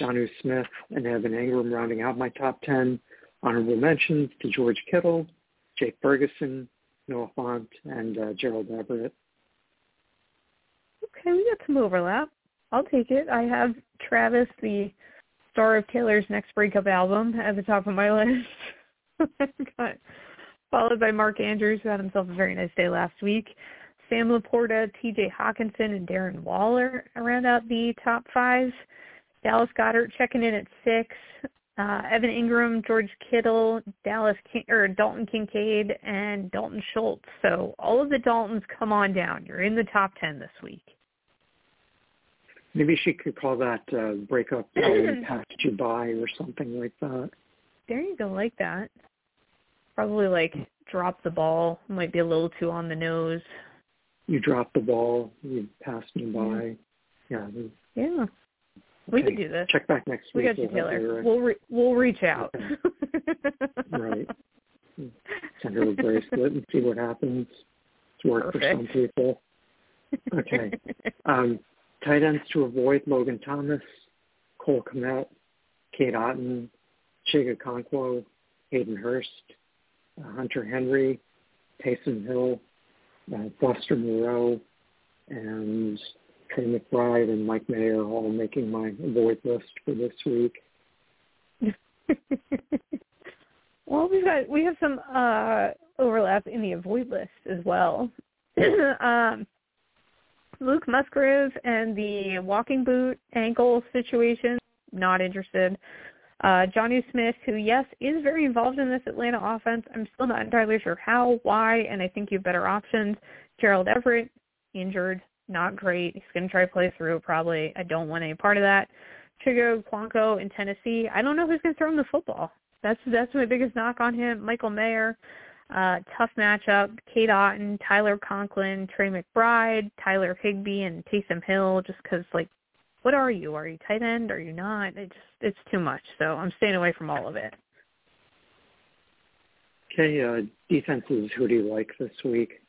Jonnu Smith, and Evan Engram rounding out my top 10. Honorable mentions to George Kittle, Jake Ferguson, Noah Fant, and Gerald Everett. Okay, we got some overlap. I'll take it. I have Travis, the star of Taylor's next breakup album, at the top of my list. Followed by Mark Andrews, who had himself a very nice day last week. Sam Laporta, T.J. Hockenson, and Darren Waller round out the top five. Dallas Goedert checking in at 6. Evan Engram, George Kittle, Dalton Kincaid, and Dalton Schultz. So all of the Daltons, come on down. You're in the top 10 this week. Maybe she could call that breakup passed you by or something like that. There you go, like that. Probably like drop the ball. Might be a little too on the nose. You dropped the ball. You passed me by. Yeah. We can do this. Check back next week. We got you, Taylor. Right. We'll reach out. Okay. Right. Send her a bracelet and see what happens. It's worked for some people. Okay. Tight ends to avoid: Logan Thomas, Cole Kmet, Cade Otton, Chigakonkwo, Hayden Hurst, Hunter Henry, Taysom Hill, Foster Moreau, and Trey McBride and Mike Mayer, all making my avoid list for this week. Well, we have some overlap in the avoid list as well. Luke Musgrave and the walking boot ankle situation not interested. Jonnu Smith, who, yes, is very involved in this Atlanta offense. I'm still not entirely sure how, why, and I think you have better options. Gerald Everett, injured, not great. He's going to try to play through, probably. I don't want any part of that. Chigo Quanko in Tennessee. I don't know who's going to throw him the football. That's my biggest knock on him. Michael Mayer, tough matchup. Kate Otten, Tyler Conklin, Trey McBride, Tyler Higbee, and Taysom Hill, just because, like, what are you? Are you tight end? Are you not? It's too much, so I'm staying away from all of it. Okay, defenses, who do you like this week?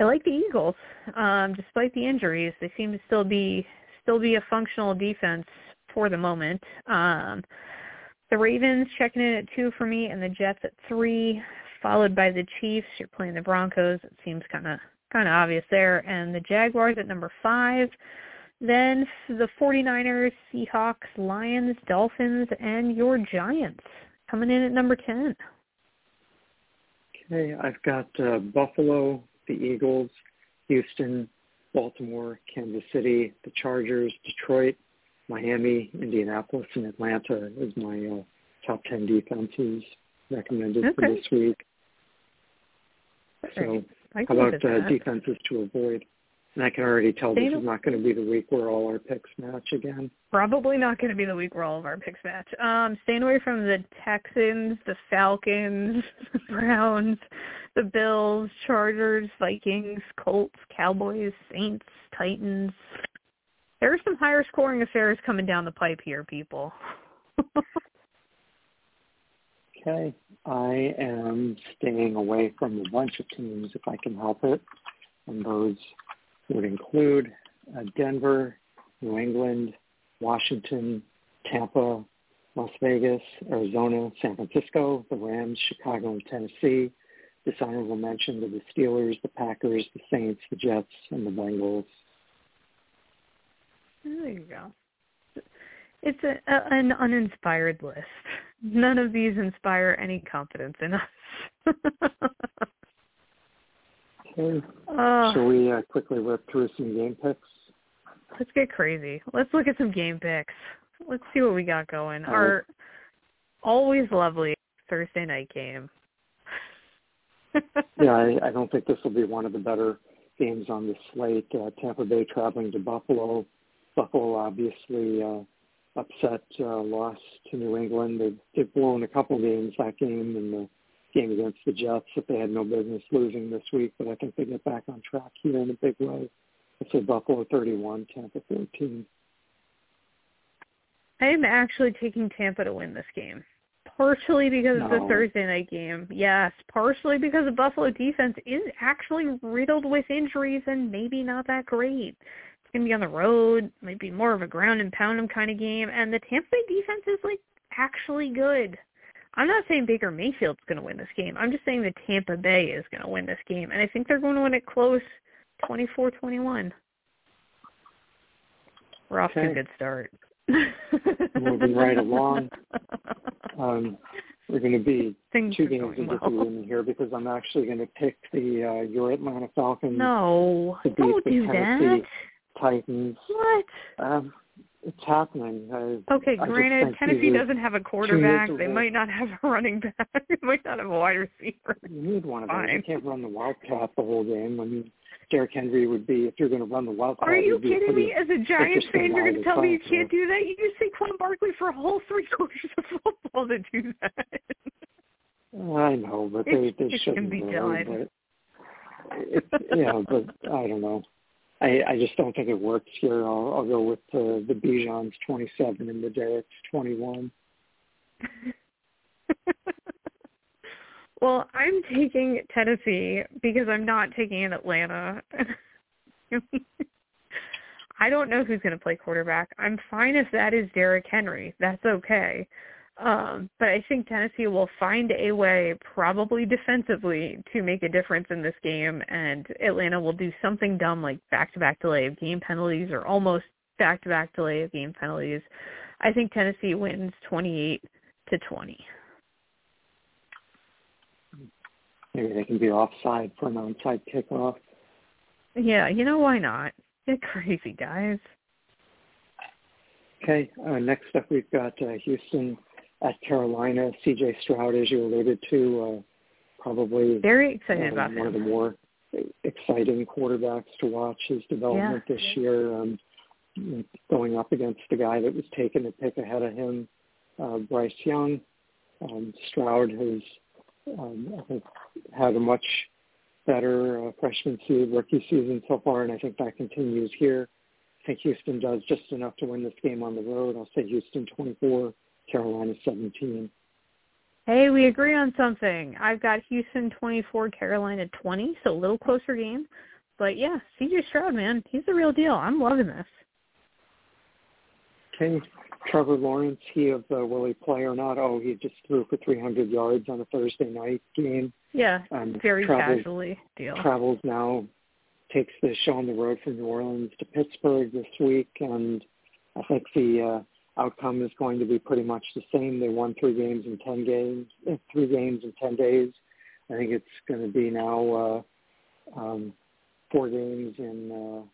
I like the Eagles. Despite the injuries, they seem to still be a functional defense for the moment. The Ravens checking in at 2 for me, and the Jets at 3, followed by the Chiefs. You're playing the Broncos. It seems kind of obvious there. And the Jaguars at number 5. Then the 49ers, Seahawks, Lions, Dolphins, and your Giants coming in at number 10. Okay, I've got Buffalo, the Eagles, Houston, Baltimore, Kansas City, the Chargers, Detroit, Miami, Indianapolis, and Atlanta is my top 10 defenses recommended for this week. So how about defenses to avoid? And I can already tell this is not going to be the week where all our picks match again. Probably not going to be the week where all of our picks match. Staying away from the Texans, the Falcons, the Browns, the Bills, Chargers, Vikings, Colts, Cowboys, Saints, Titans. There are some higher scoring affairs coming down the pipe here, people. Okay. I am staying away from a bunch of teams if I can help it. And those would include Denver, New England, Washington, Tampa, Las Vegas, Arizona, San Francisco, the Rams, Chicago, and Tennessee. Dishonorable mention to the Steelers, the Packers, the Saints, the Jets, and the Bengals. There you go. It's an uninspired list. None of these inspire any confidence in us. Shall we quickly whip through some game picks? Let's get crazy. Let's look at some game picks. Let's see what we got going. Our always lovely Thursday night game. Yeah, I don't think this will be one of the better games on the slate. Tampa Bay traveling to Buffalo. Buffalo obviously upset loss to New England. They've blown a couple games, that game and the game against the Jets that they had no business losing this week, but I think they get back on track here in a big way. It's a Buffalo 31, Tampa 13. I am actually taking Tampa to win this game, partially because of the Thursday night game. Yes, partially because the Buffalo defense is actually riddled with injuries and maybe not that great. It's going to be on the road, might be more of a ground and pound 'em kind of game, and the Tampa Bay defense is, like, actually good. I'm not saying Baker Mayfield's going to win this game. I'm just saying that Tampa Bay is going to win this game, and I think they're going to win it close, 24-21. We're off to a good start. Moving right along. We're going to be two games into the room here because I'm actually going to pick your Atlanta Falcons. No, to beat the Tennessee Titans. What? It's happening. Okay, granted, Tennessee doesn't have a quarterback. They might not have a running back. They might not have a wide receiver. You need one of those. You can't run the Wildcat the whole game. I mean, Derrick Henry would be, if you're going to run the Wildcat. Are you kidding me? As a Giants fan, you're going to tell me you can't do that? You used Saquon Barkley for a whole 3 quarters of football to do that. I know, but they shouldn't. It can be done. Yeah, but I don't know. I just don't think it works here. I'll go with the Bijan's 27 and the Derek's 21. Well, I'm taking Tennessee because I'm not taking in Atlanta. I don't know who's going to play quarterback. I'm fine if that is Derrick Henry. That's okay. But I think Tennessee will find a way, probably defensively, to make a difference in this game, and Atlanta will do something dumb like back-to-back delay of game penalties or almost back-to-back delay of game penalties. I think Tennessee wins 28-20. Maybe they can be offside for an onside kickoff. Yeah, why not? Get crazy, guys. Okay. Next up, we've got Houston at Carolina. C.J. Stroud, as you alluded to, probably very excited about one of the more exciting quarterbacks to watch his development this year. Going up against the guy that was taking a pick ahead of him, Bryce Young. Stroud has, I think, had a much better freshman season, rookie season so far, and I think that continues here. I think Houston does just enough to win this game on the road. I'll say Houston 24, Carolina 17. Hey, we agree on something. I've got Houston 24, Carolina 20, so a little closer game. But, yeah, C.J. Stroud, man, he's the real deal. I'm loving this. Okay. Trevor Lawrence, will he play or not? Oh, he just threw for 300 yards on a Thursday night game. Yeah, very casually deal. Travels now, takes the show on the road from New Orleans to Pittsburgh this week, and I think the outcome is going to be pretty much the same. They won three games in 10 days. I think it's going to be now 4 games in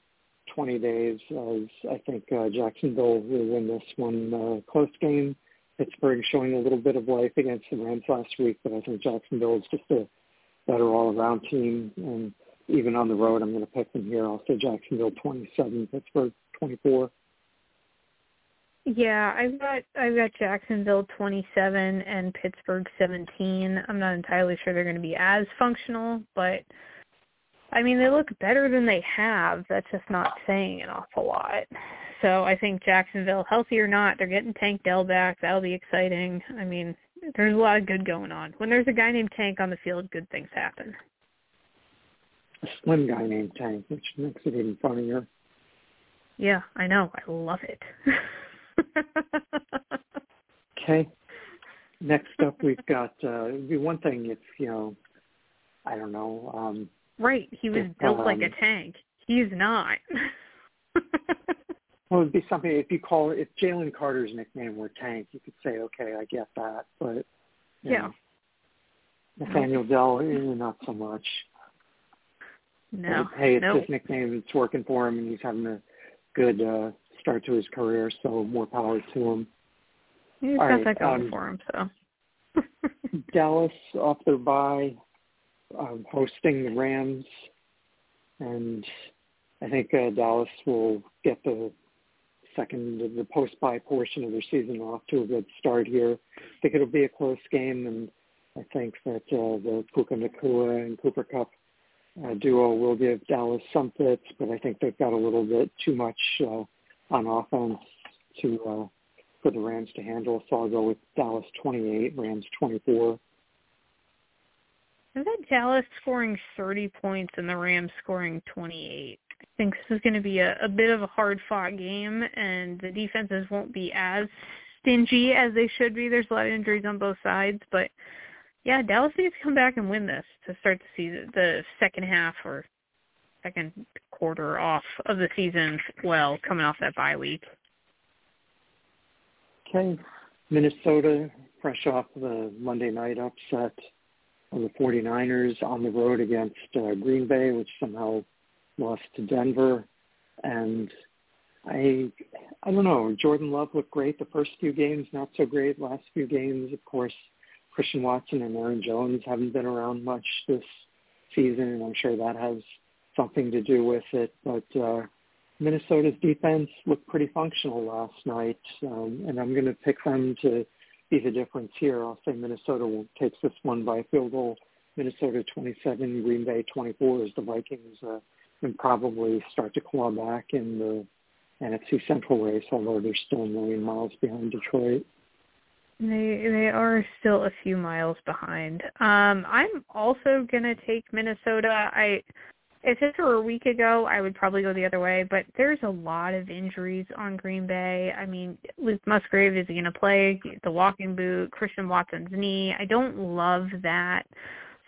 20 days, as I think Jacksonville will win this one close game. Pittsburgh showing a little bit of life against the Rams last week, but I think Jacksonville is just a better all-around team. And even on the road, I'm going to pick them here. I'll say Jacksonville 27, Pittsburgh 24. Yeah, I've got Jacksonville 27 and Pittsburgh 17. I'm not entirely sure they're going to be as functional, but I mean, they look better than they have. That's just not saying an awful lot. So I think Jacksonville, healthy or not, they're getting Tank Dell back. That'll be exciting. I mean, there's a lot of good going on. When there's a guy named Tank on the field, good things happen. A slim guy named Tank, which makes it even funnier. Yeah, I know. I love it. Okay. Next up, we've got it'd be one thing if, I don't know, right, he was built like a tank. He's not. Well, it'd be something if Jalen Carter's nickname were Tank, you could say, okay, I get that, but Nathaniel Dell, not so much. No, hey, his nickname. It's working for him, and he's having a good start to his career. So more power to him. He's got that going for him. So Dallas off their bye. Hosting the Rams, and I think Dallas will get the post-bye portion of their season off to a good start here. I think it'll be a close game, and I think that the Puka Nacua and Cooper Kupp duo will give Dallas some fits, but I think they've got a little bit too much on offense for the Rams to handle, so I'll go with Dallas 28, Rams 24. I've got Dallas scoring 30 points and the Rams scoring 28. I think this is going to be a bit of a hard-fought game, and the defenses won't be as stingy as they should be. There's a lot of injuries on both sides, but, yeah, Dallas needs to come back and win this to start the season, the second half or second quarter off of the season, well, coming off that bye week. Okay. Minnesota, fresh off the Monday night upset. The 49ers on the road against Green Bay, which somehow lost to Denver. And I don't know, Jordan Love looked great the first few games, not so great last few games. Of course, Christian Watson and Aaron Jones haven't been around much this season, and I'm sure that has something to do with it. But Minnesota's defense looked pretty functional last night, and I'm going to pick them to be the difference here. I'll say Minnesota takes this one by field goal. Minnesota 27, Green Bay 24 as the Vikings can probably start to claw back in the NFC Central race, although they're still a million miles behind Detroit. They are still a few miles behind. I'm also going to take Minnesota. If this were a week ago, I would probably go the other way, but there's a lot of injuries on Green Bay. I mean, Luke Musgrave, is he going to play? The walking boot, Christian Watson's knee. I don't love that.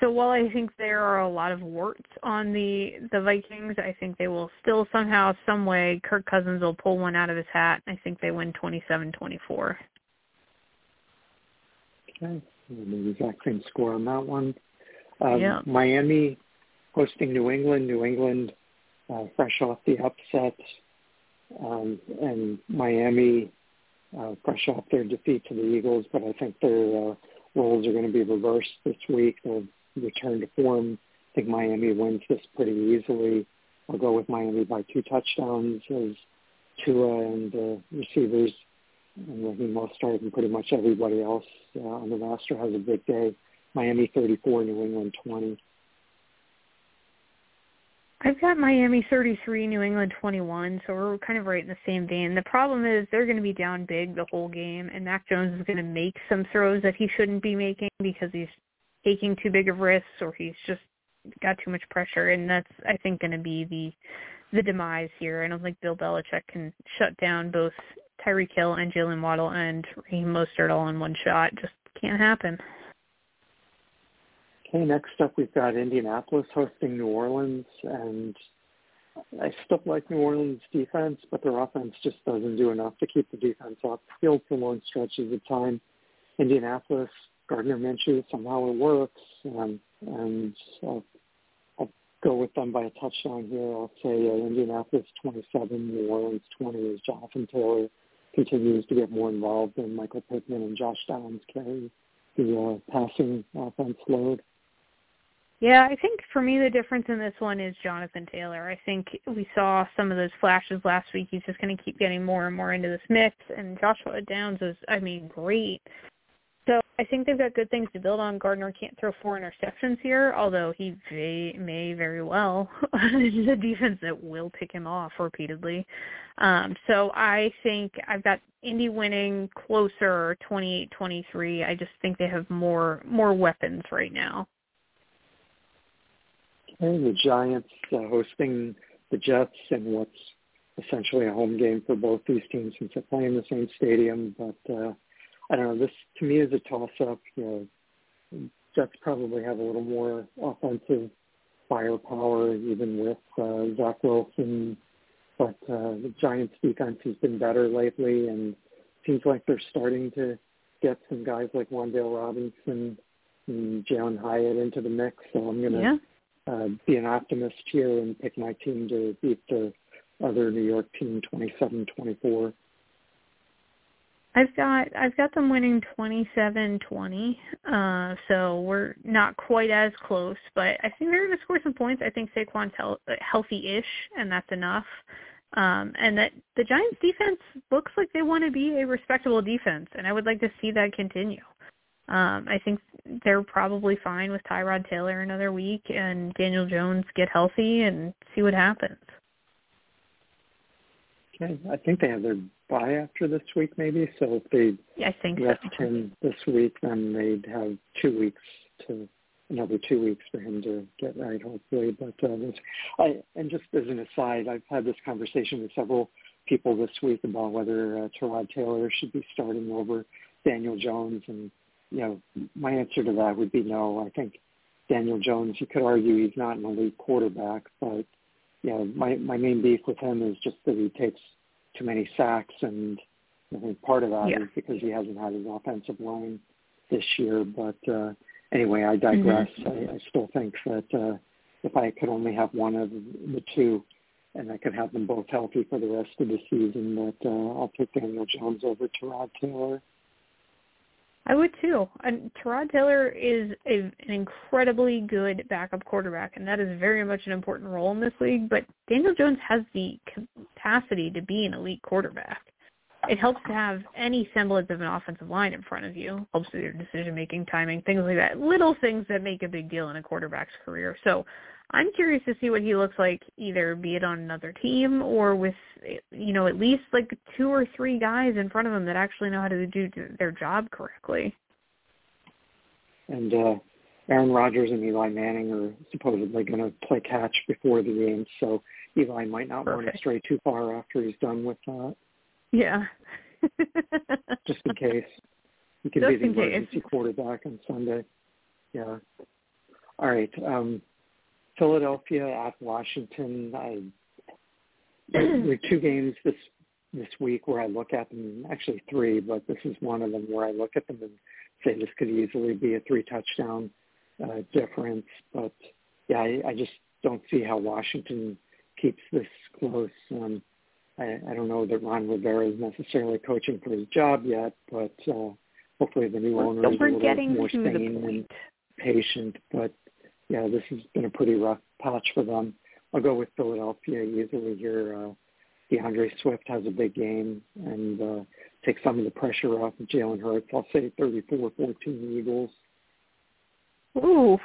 So while I think there are a lot of warts on the Vikings, I think they will still somehow, some way, Kirk Cousins will pull one out of his hat. I think they win 27-24. Okay. The exact same score on that one. Miami hosting New England. New England fresh off the upset, and Miami fresh off their defeat to the Eagles, but I think their roles are going to be reversed this week. They'll return to form. I think Miami wins this pretty easily. I'll go with Miami by 2 touchdowns as Tua and the receivers and Raheem Mostert and pretty much everybody else on the roster has a big day. Miami 34, New England 20. I've got Miami 33, New England 21, so we're kind of right in the same vein. The problem is they're going to be down big the whole game, and Mac Jones is going to make some throws that he shouldn't be making because he's taking too big of risks or he's just got too much pressure, and that's, I think, going to be the demise here. I don't think Bill Belichick can shut down both Tyreek Hill and Jalen Waddle and Raheem Mostert all in one shot. Just can't happen. Okay, next up we've got Indianapolis hosting New Orleans, and I still like New Orleans' defense, but their offense just doesn't do enough to keep the defense off the field for long stretches of time. Indianapolis, Gardner Minshew, somehow it works, and I'll go with them by a touchdown here. I'll say Indianapolis 27, New Orleans 20 as Jonathan Taylor continues to get more involved in Michael Pittman and Josh Downs carry the passing offense load. Yeah, I think for me the difference in this one is Jonathan Taylor. I think we saw some of those flashes last week. He's just going to keep getting more and more into this mix, and Joshua Downs is, I mean, great. So I think they've got good things to build on. Gardner can't throw 4 interceptions here, although he may very well. It's a defense that will pick him off repeatedly. So I think I've got Indy winning closer, 28-23. I just think they have more weapons right now. And the Giants hosting the Jets in what's essentially a home game for both these teams since they're playing the same stadium. But I don't know, this to me is a toss-up. You know, Jets probably have a little more offensive firepower even with Zach Wilson. But the Giants' defense has been better lately, and seems like they're starting to get some guys like Wan'Dale Robinson and Jalen Hyatt into the mix. So I'm going to be an optimist here and pick my team to beat the other New York team 27-24. I've got them winning 27-20, so we're not quite as close, but I think they're going to score some points. I think Saquon's healthy-ish, and that's enough. And that the Giants' defense looks like they want to be a respectable defense, and I would like to see that continue. I think they're probably fine with Tyrod Taylor another week and Daniel Jones get healthy and see what happens. Okay, I think they have their bye after this week, maybe. So if they rest him this week, then they'd have 2 weeks to another 2 weeks for him to get right, hopefully. But and just as an aside, I've had this conversation with several people this week about whether Tyrod Taylor should be starting over Daniel Jones, and you know, my answer to that would be no. I think Daniel Jones, you could argue he's not an elite quarterback, but you know, my main beef with him is just that he takes too many sacks, and I think part of that is because he hasn't had his offensive line this year. But anyway, I digress. Mm-hmm. I still think that if I could only have one of the two and I could have them both healthy for the rest of the season, that I'll pick Daniel Jones over Tyrod Taylor. I would too. And Tyrod Taylor is an incredibly good backup quarterback, and that is very much an important role in this league. But Daniel Jones has the capacity to be an elite quarterback. It helps to have any semblance of an offensive line in front of you. Helps with your decision-making, timing, things like that. Little things that make a big deal in a quarterback's career. So I'm curious to see what he looks like, either be it on another team or with, you know, at least like 2 or 3 guys in front of him that actually know how to do their job correctly. And Aaron Rodgers and Eli Manning are supposedly going to play catch before the game, so Eli might not want to stray too far after he's done with that. Yeah. Just in case. He can be the emergency quarterback on Sunday. Yeah. All right. Philadelphia at Washington. There are 2 games this week where I look at them, actually 3, but this is one of them where I look at them and say this could easily be a 3-touchdown difference. But, yeah, I just don't see how Washington keeps this close. I don't know that Ron Rivera is necessarily coaching for his job yet, but hopefully the new owner is a little more sane and patient. But, yeah, this has been a pretty rough patch for them. I'll go with Philadelphia easily here. DeAndre Swift has a big game and take some of the pressure off of Jalen Hurts. I'll say 34-14 Eagles. Ooh.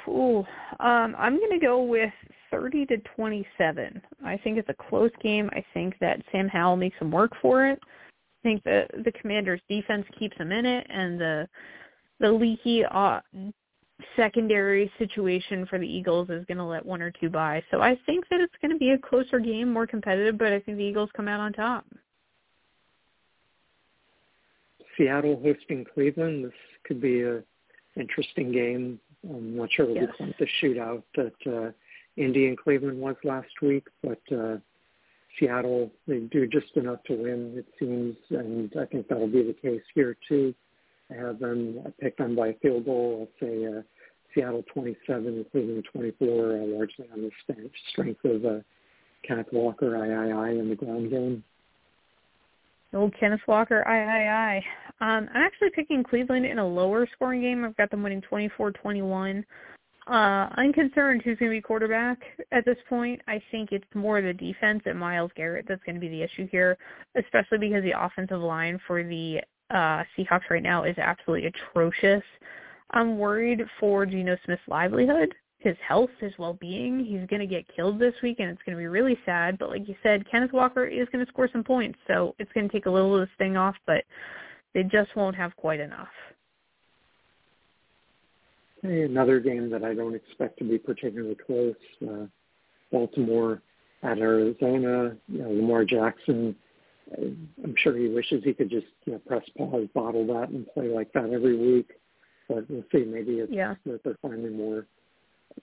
I'm going to go with 30-27. I think it's a close game. I think that Sam Howell makes him work for it. I think that the Commanders' defense keeps him in it, and the leaky secondary situation for the Eagles is going to let one or two by. So I think that it's going to be a closer game, more competitive, but I think the Eagles come out on top. Seattle hosting Cleveland. This could be an interesting game. I'm not sure it'll be the shootout that Indy and Cleveland was last week, but Seattle, they do just enough to win, it seems, and I think that'll be the case here, too. I have them picked on by a field goal. I'll say Seattle 27, Cleveland 24, largely on the strength of Kenneth Walker, III, in the ground game. Old Kenneth Walker, III. I'm actually picking Cleveland in a lower scoring game. I've got them winning 24-21. I'm concerned who's going to be quarterback at this point. I think it's more the defense and Myles Garrett that's going to be the issue here, especially because the offensive line for the Seahawks right now is absolutely atrocious. I'm worried for Geno Smith's livelihood, his health, his well-being. He's going to get killed this week, and it's going to be really sad. But like you said, Kenneth Walker is going to score some points, so it's going to take a little of this thing off, but they just won't have quite enough. Another game that I don't expect to be particularly close, Baltimore at Arizona. You know, Lamar Jackson, I'm sure he wishes he could just press pause, bottle that, and play like that every week. But we'll see. Maybe it's that they're finally more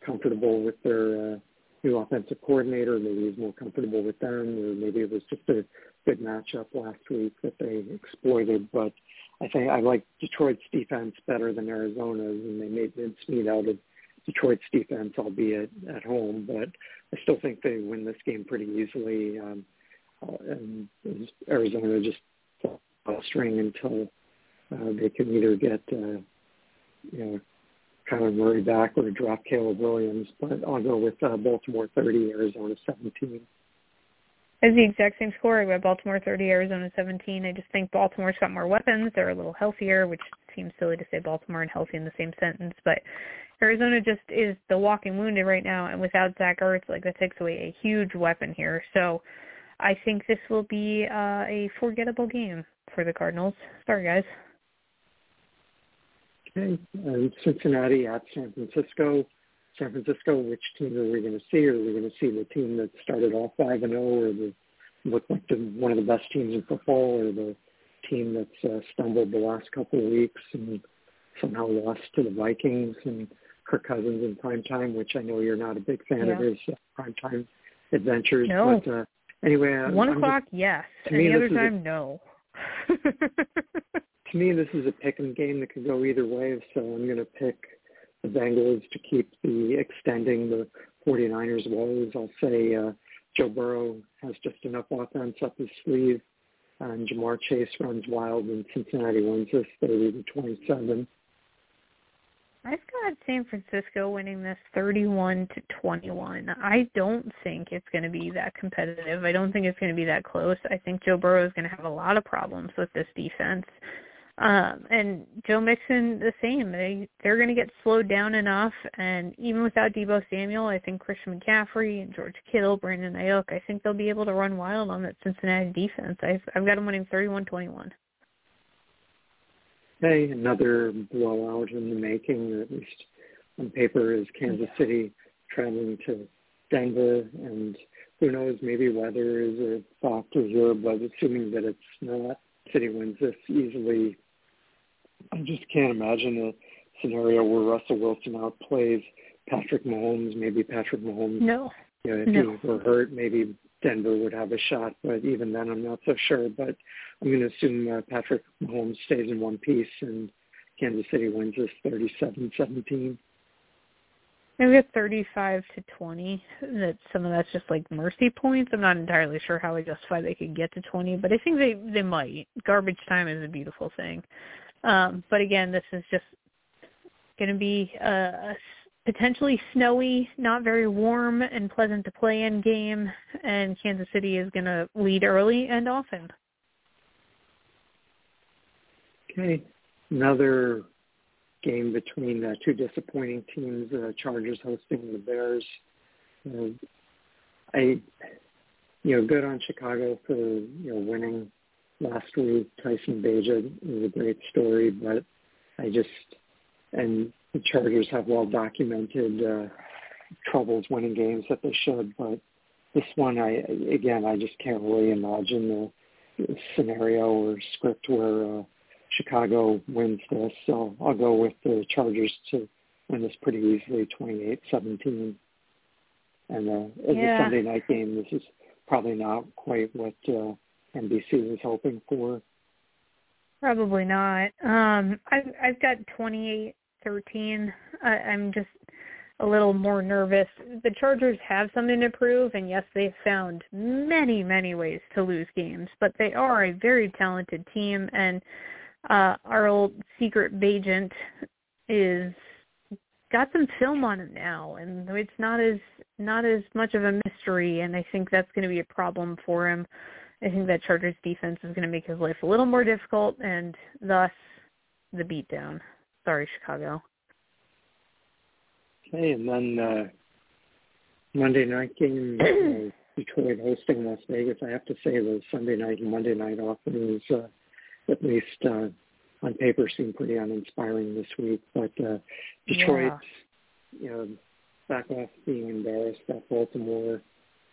comfortable with their new offensive coordinator. Maybe he's more comfortable with them, or maybe it was just a good matchup last week that they exploited. But I think I like Detroit's defense better than Arizona's, and they made mincemeat out of Detroit's defense, albeit at home. But I still think they win this game pretty easily. And Arizona just string until they can either get Kyler Murray back or drop Caleb Williams. But I'll go with Baltimore 30, Arizona 17. It's the exact same score. I got Baltimore 30, Arizona 17. I just think Baltimore's got more weapons. They're a little healthier, which seems silly to say Baltimore and healthy in the same sentence. But Arizona just is the walking wounded right now, and without Zach Ertz, that takes away a huge weapon here. So I think this will be a forgettable game for the Cardinals. Sorry, guys. Okay. Cincinnati at San Francisco. San Francisco, which team are we going to see? Are we going to see the team that started off 5-0 or looked like one of the best teams in football, or the team that's stumbled the last couple of weeks and somehow lost to the Vikings and Kirk Cousins in primetime, which I know you're not a big fan of his primetime adventures. No. But anyway. 1 o'clock, yes. And the other time, no. To me, this is a pick-em game that could go either way, so I'm going to pick the Bengals to keep extending the 49ers' woes. I'll say Joe Burrow has just enough offense up his sleeve, and Jamar Chase runs wild, and Cincinnati wins this 30-27. I've got San Francisco winning this 31-21. I don't think it's going to be that competitive. I don't think it's going to be that close. I think Joe Burrow is going to have a lot of problems with this defense. And Joe Mixon, the same. They're going to get slowed down enough, and even without Deebo Samuel, I think Christian McCaffrey and George Kittle, Brandon Ayuk, I think they'll be able to run wild on that Cincinnati defense. I've got them winning 31-21. Hey, another blowout in the making, or at least on paper, is Kansas City traveling to Denver, and who knows, maybe weather is a factor here, but assuming that it's not, City wins this easily. I just can't imagine a scenario where Russell Wilson outplays Patrick Mahomes. Maybe Patrick Mahomes, if he were hurt, maybe Denver would have a shot. But even then, I'm not so sure. But I'm going to assume Patrick Mahomes stays in one piece and Kansas City wins this 37-17. Maybe a 35-20. That some of that's just like mercy points. I'm not entirely sure how they justify they could get to 20, but I think they might. Garbage time is a beautiful thing. But again, this is just going to be a potentially snowy, not very warm and pleasant to play in game, and Kansas City is going to lead early and often. Okay. Another game between two disappointing teams, Chargers hosting the Bears. Good on Chicago for winning last week. Tyson Bagent is a great story, but the Chargers have well-documented troubles winning games that they should, but this one, I just can't really imagine the scenario or script where Chicago wins this, so I'll go with the Chargers to win this pretty easily, 28-17. And as a Sunday night game, this is probably not quite what NBC was hoping for. Probably not. I've got 28-13. I'm just a little more nervous. The Chargers have something to prove, and yes, they've found many, many ways to lose games, but they are a very talented team, and our old secret agent is got some film on it now, and it's not as much of a mystery, and I think that's going to be a problem for him. I think that Chargers defense is going to make his life a little more difficult, and thus the beatdown. Sorry, Chicago. Okay, and then Monday night game, Detroit hosting Las Vegas. I have to say the Sunday night and Monday night offerings, at least on paper, seem pretty uninspiring this week. But Detroit, back off being embarrassed at Baltimore,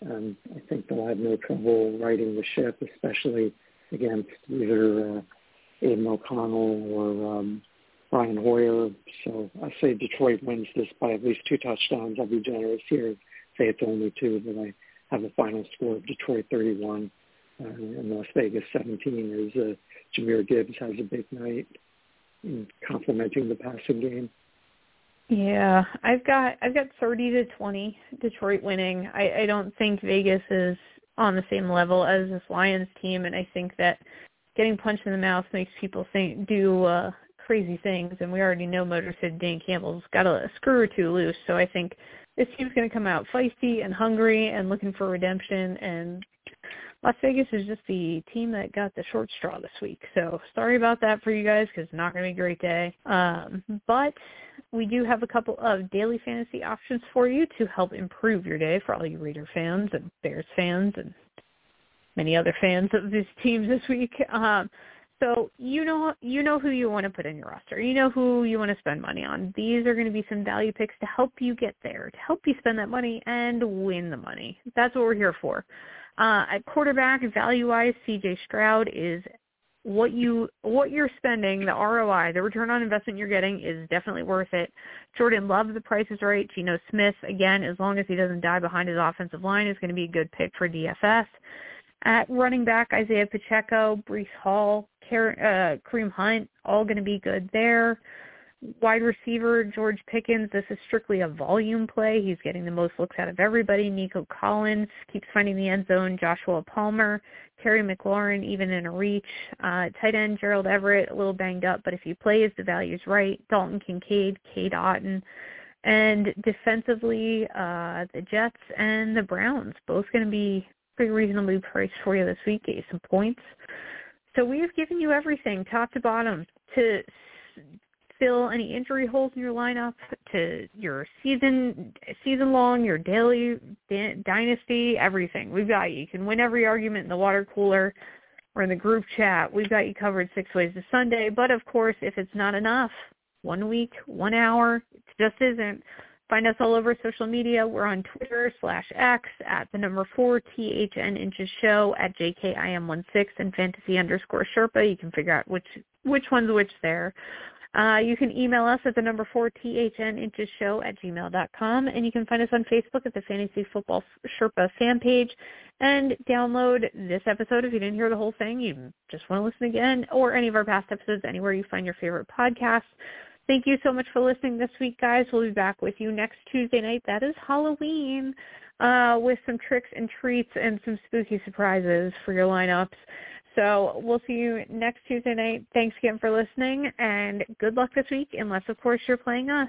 I think they'll have no trouble righting the ship, especially against either Aiden O'Connell or Brian Hoyer. So I say Detroit wins this by at least 2 touchdowns. I'll be generous here and say it's only 2, but I have a final score of Detroit 31 and Las Vegas 17 as Jahmyr Gibbs has a big night in complementing the passing game. Yeah, I've got 30-20 Detroit winning. I don't think Vegas is on the same level as this Lions team, and I think that getting punched in the mouth makes people do crazy things, and we already know Motor City Dan Campbell's got a screw or two loose, so I think this team's going to come out feisty and hungry and looking for redemption, and Las Vegas is just the team that got the short straw this week. So sorry about that for you guys because it's not going to be a great day. But we do have a couple of daily fantasy options for you to help improve your day for all you Raider fans and Bears fans and many other fans of these teams this week. So you know who you want to put in your roster. You know who you want to spend money on. These are going to be some value picks to help you get there, to help you spend that money and win the money. That's what we're here for. At quarterback, value-wise, C.J. Stroud is what you're spending, the ROI, the return on investment you're getting is definitely worth it. Jordan Love, the price is right. Geno Smith, again, as long as he doesn't die behind his offensive line, is going to be a good pick for DFS. At running back, Isaiah Pacheco, Breece Hall, Kareem Hunt, all going to be good there. Wide receiver, George Pickens, this is strictly a volume play. He's getting the most looks out of everybody. Nico Collins keeps finding the end zone. Joshua Palmer, Terry McLaurin, even in a reach. Tight end, Gerald Everett, a little banged up, but if he plays, the value's right. Dalton Kincaid, Cade Otton. And defensively, the Jets and the Browns, both going to be pretty reasonably priced for you this week, get you some points. So we've given you everything, top to bottom, to fill any injury holes in your lineup, to your season long, your daily dynasty, everything. We've got you. You can win every argument in the water cooler or in the group chat. We've got you covered 6 ways to Sunday. But, of course, if it's not enough, 1 week, 1 hour, it just isn't. Find us all over social media. We're on Twitter /X @4 THN Inches Show, at JKIM16, and fantasy _Sherpa. You can figure out which one's which there. You can email us at 4 THN Inches Show @gmail.com, and you can find us on Facebook at the Fantasy Football Sherpa fan page, and download this episode if you didn't hear the whole thing, you just want to listen again, or any of our past episodes anywhere you find your favorite podcasts. Thank you so much for listening this week, guys. We'll be back with you next Tuesday night. That is Halloween, with some tricks and treats and some spooky surprises for your lineups. So we'll see you next Tuesday night. Thanks again for listening, and good luck this week, unless, of course, you're playing us.